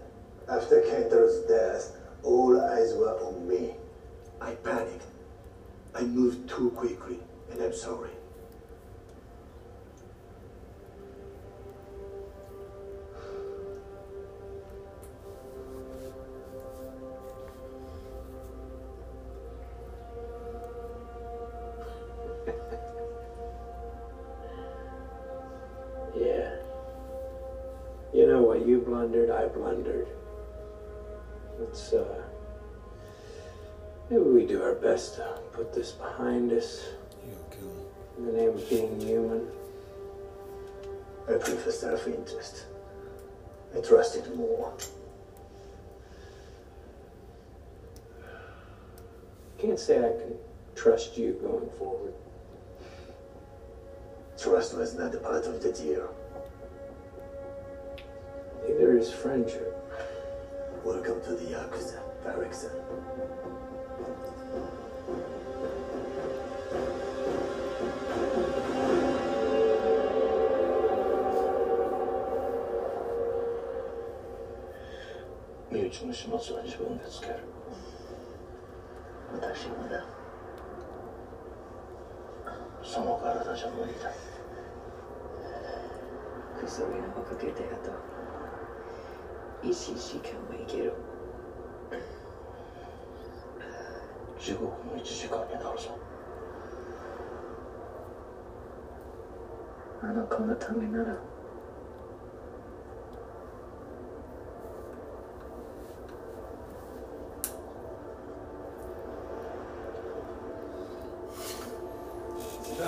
After Kintaro's death, all eyes were on me. I panicked. I moved too quickly, and I'm sorry. Yeah. You know what you blundered, I blundered. Let's, uh, maybe we do our best to put this behind us. You kill him. In the name of being human. I profess self-interest. I trust it more. Can't say I can trust you going forward. Trust was not a part of the deal. Neither is friendship. Welcome to the Yakuza, Barrickson.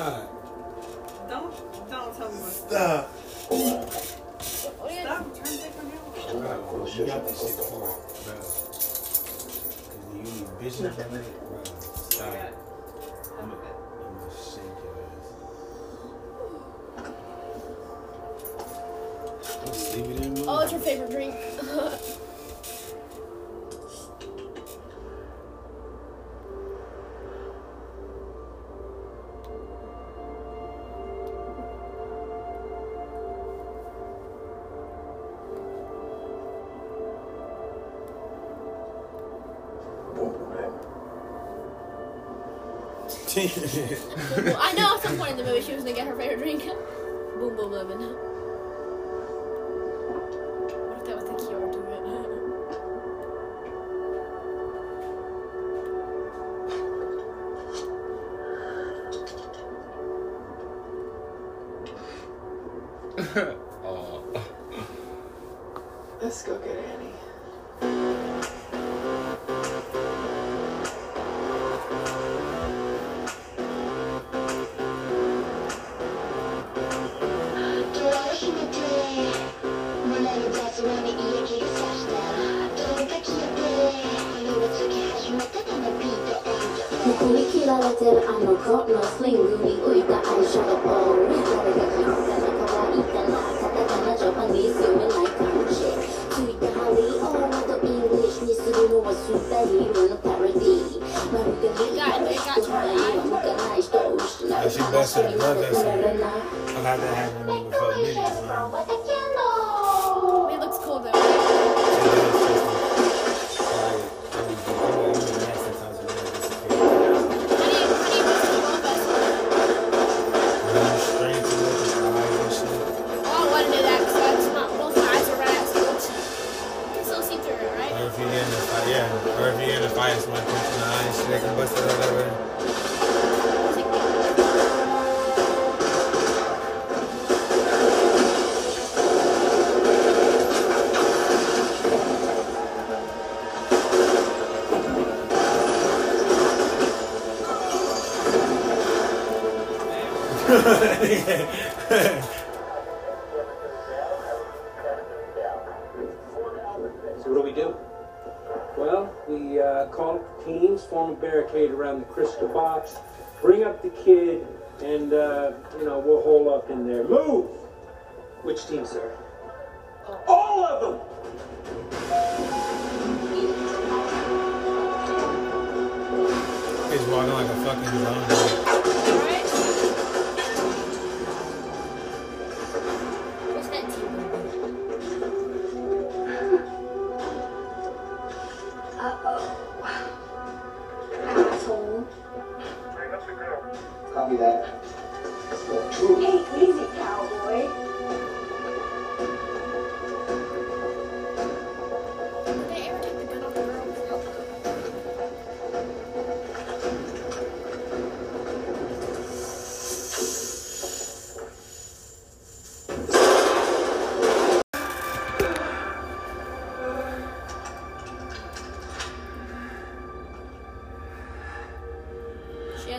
God. Don't, don't tell me what's stop. Oh, it's your favorite drink. Well, I know at some point in the movie she was gonna get her favorite drink. Boom Boom Lemon. What if that was the cure to it? Oh. Let's go get Annie.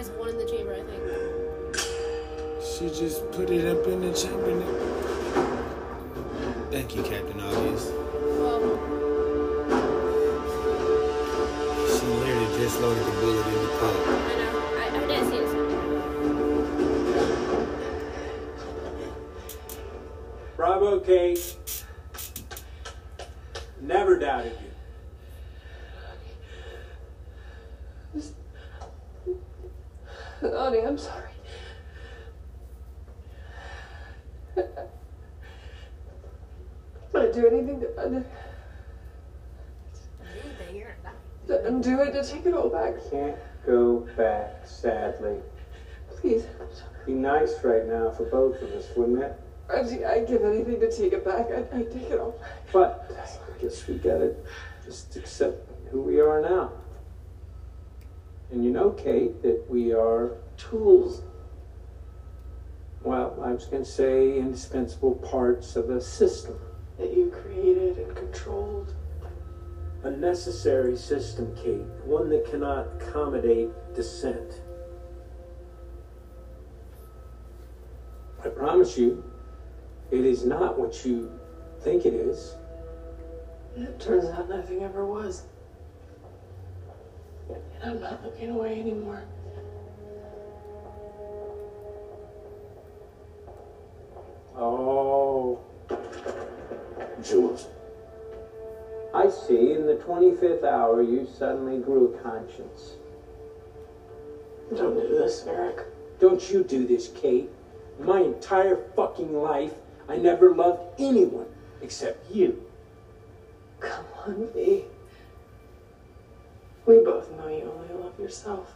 has one in the chamber, I think. She just put it up in the chamber. Thank you, Captain Obvious. Well, she literally just loaded the bullet in the pump. I know. I, I didn't see it. Bravo, Kate. Never doubted you. Honey, I'm sorry. I'd do anything to undo to undo it, to take it all back. I can't go back, sadly. Please, I'm sorry. Be nice right now for both of us, wouldn't it? Reggie, I'd give anything to take it back. I'd, I'd take it all back. But I guess we gotta just accept who we are now. And you know, Kate, that we are tools. Well, I was going to say indispensable parts of a system. That you created and controlled. A necessary system, Kate. One that cannot accommodate dissent. I promise you, it is not what you think it is. It turns out nothing ever was. And I'm not looking away anymore. Oh. Jules. I see. In the twenty-fifth hour, you suddenly grew a conscience. Don't do this, Eric. Don't you do this, Kate. My entire fucking life, I never loved anyone except you. Come on, V. We both know you only love yourself.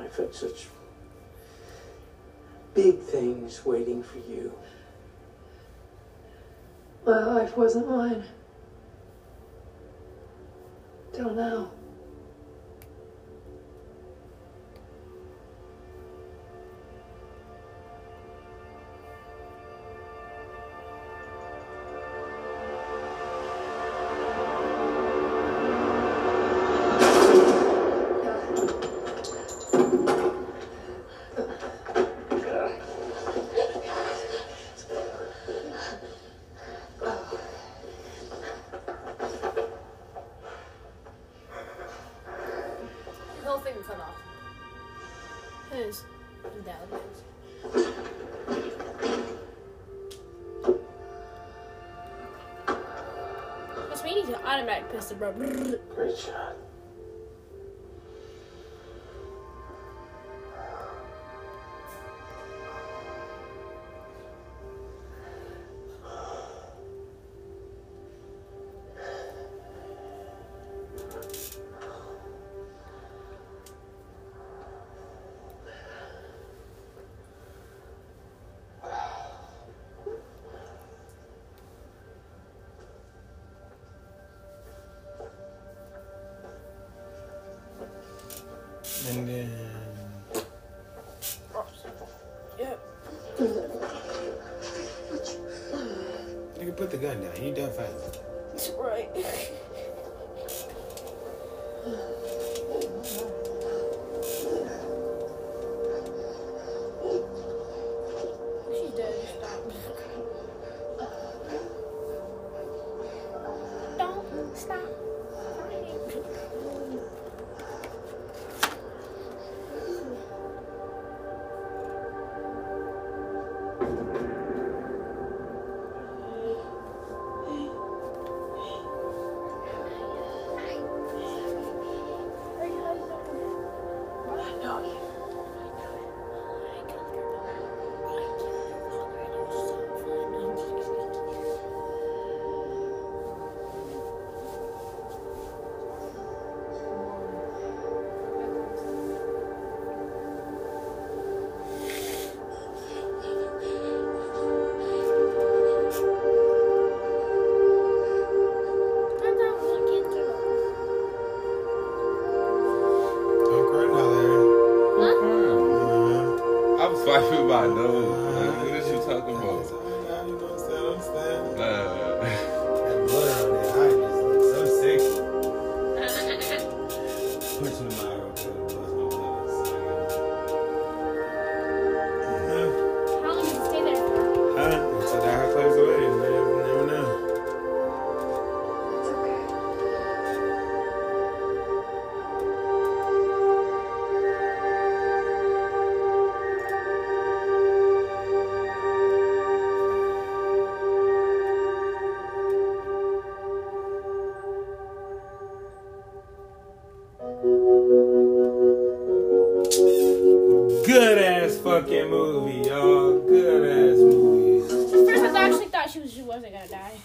I've had such big things waiting for you. My life wasn't mine. Till now. Bro. Great shot. And then... Yeah. You can put the gun down. You done fighting. That's right. What are you talking about? I understand, I understand. Uh, course they're gonna die.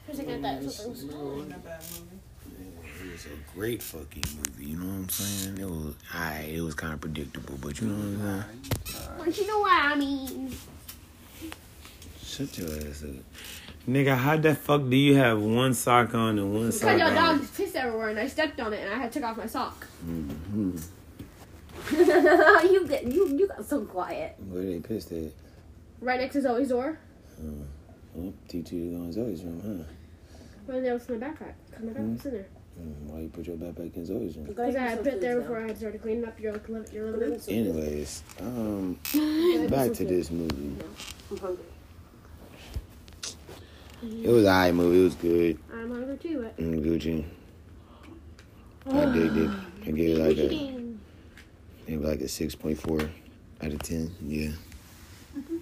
Of course they're gonna die. That's what they was doing. It was a great fucking movie, you know what I'm saying? It was I it was kinda predictable, but you know what I'm saying? But right. You know what I mean. Shut your ass up. Nigga, how the fuck do you have one sock on and one because sock on? Because your dog pissed everywhere and I stepped on it and I had took off my sock. Mm-hmm. you get you you got so quiet. Where they pissed at? Right next to Zoe's door. Oh. Well, T two is on Zoe's room, huh? Well, that was my backpack. Come on, mm-hmm. It's in there. Mm, why you put your backpack in Zoe's room? Because I put it there before now. I had started cleaning up your your living room. Anyways, um, back to this movie. No, I'm hungry. It was a high movie. It was good. I'm hungry too. But... Mm, Gucci. I digged it. I gave it like a maybe like a six point four out of ten. Yeah. Mm-hmm.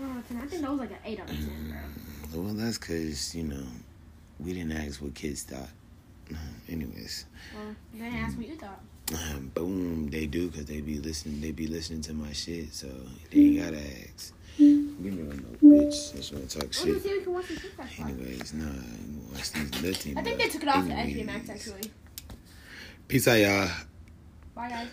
I think that was like an eight out of ten, bro. Well, that's because, you know, we didn't ask what kids thought. Anyways. Well, they didn't ask what you thought. Um, boom, they do because they be listening. They be listening to my shit, so they ain't gotta ask. Give me one, no bitch. That's when I talk shit. I see can watch the Anyways, nah, I watch these nothing. I think they took it off the F B Max actually. Peace out, y'all. Bye, guys.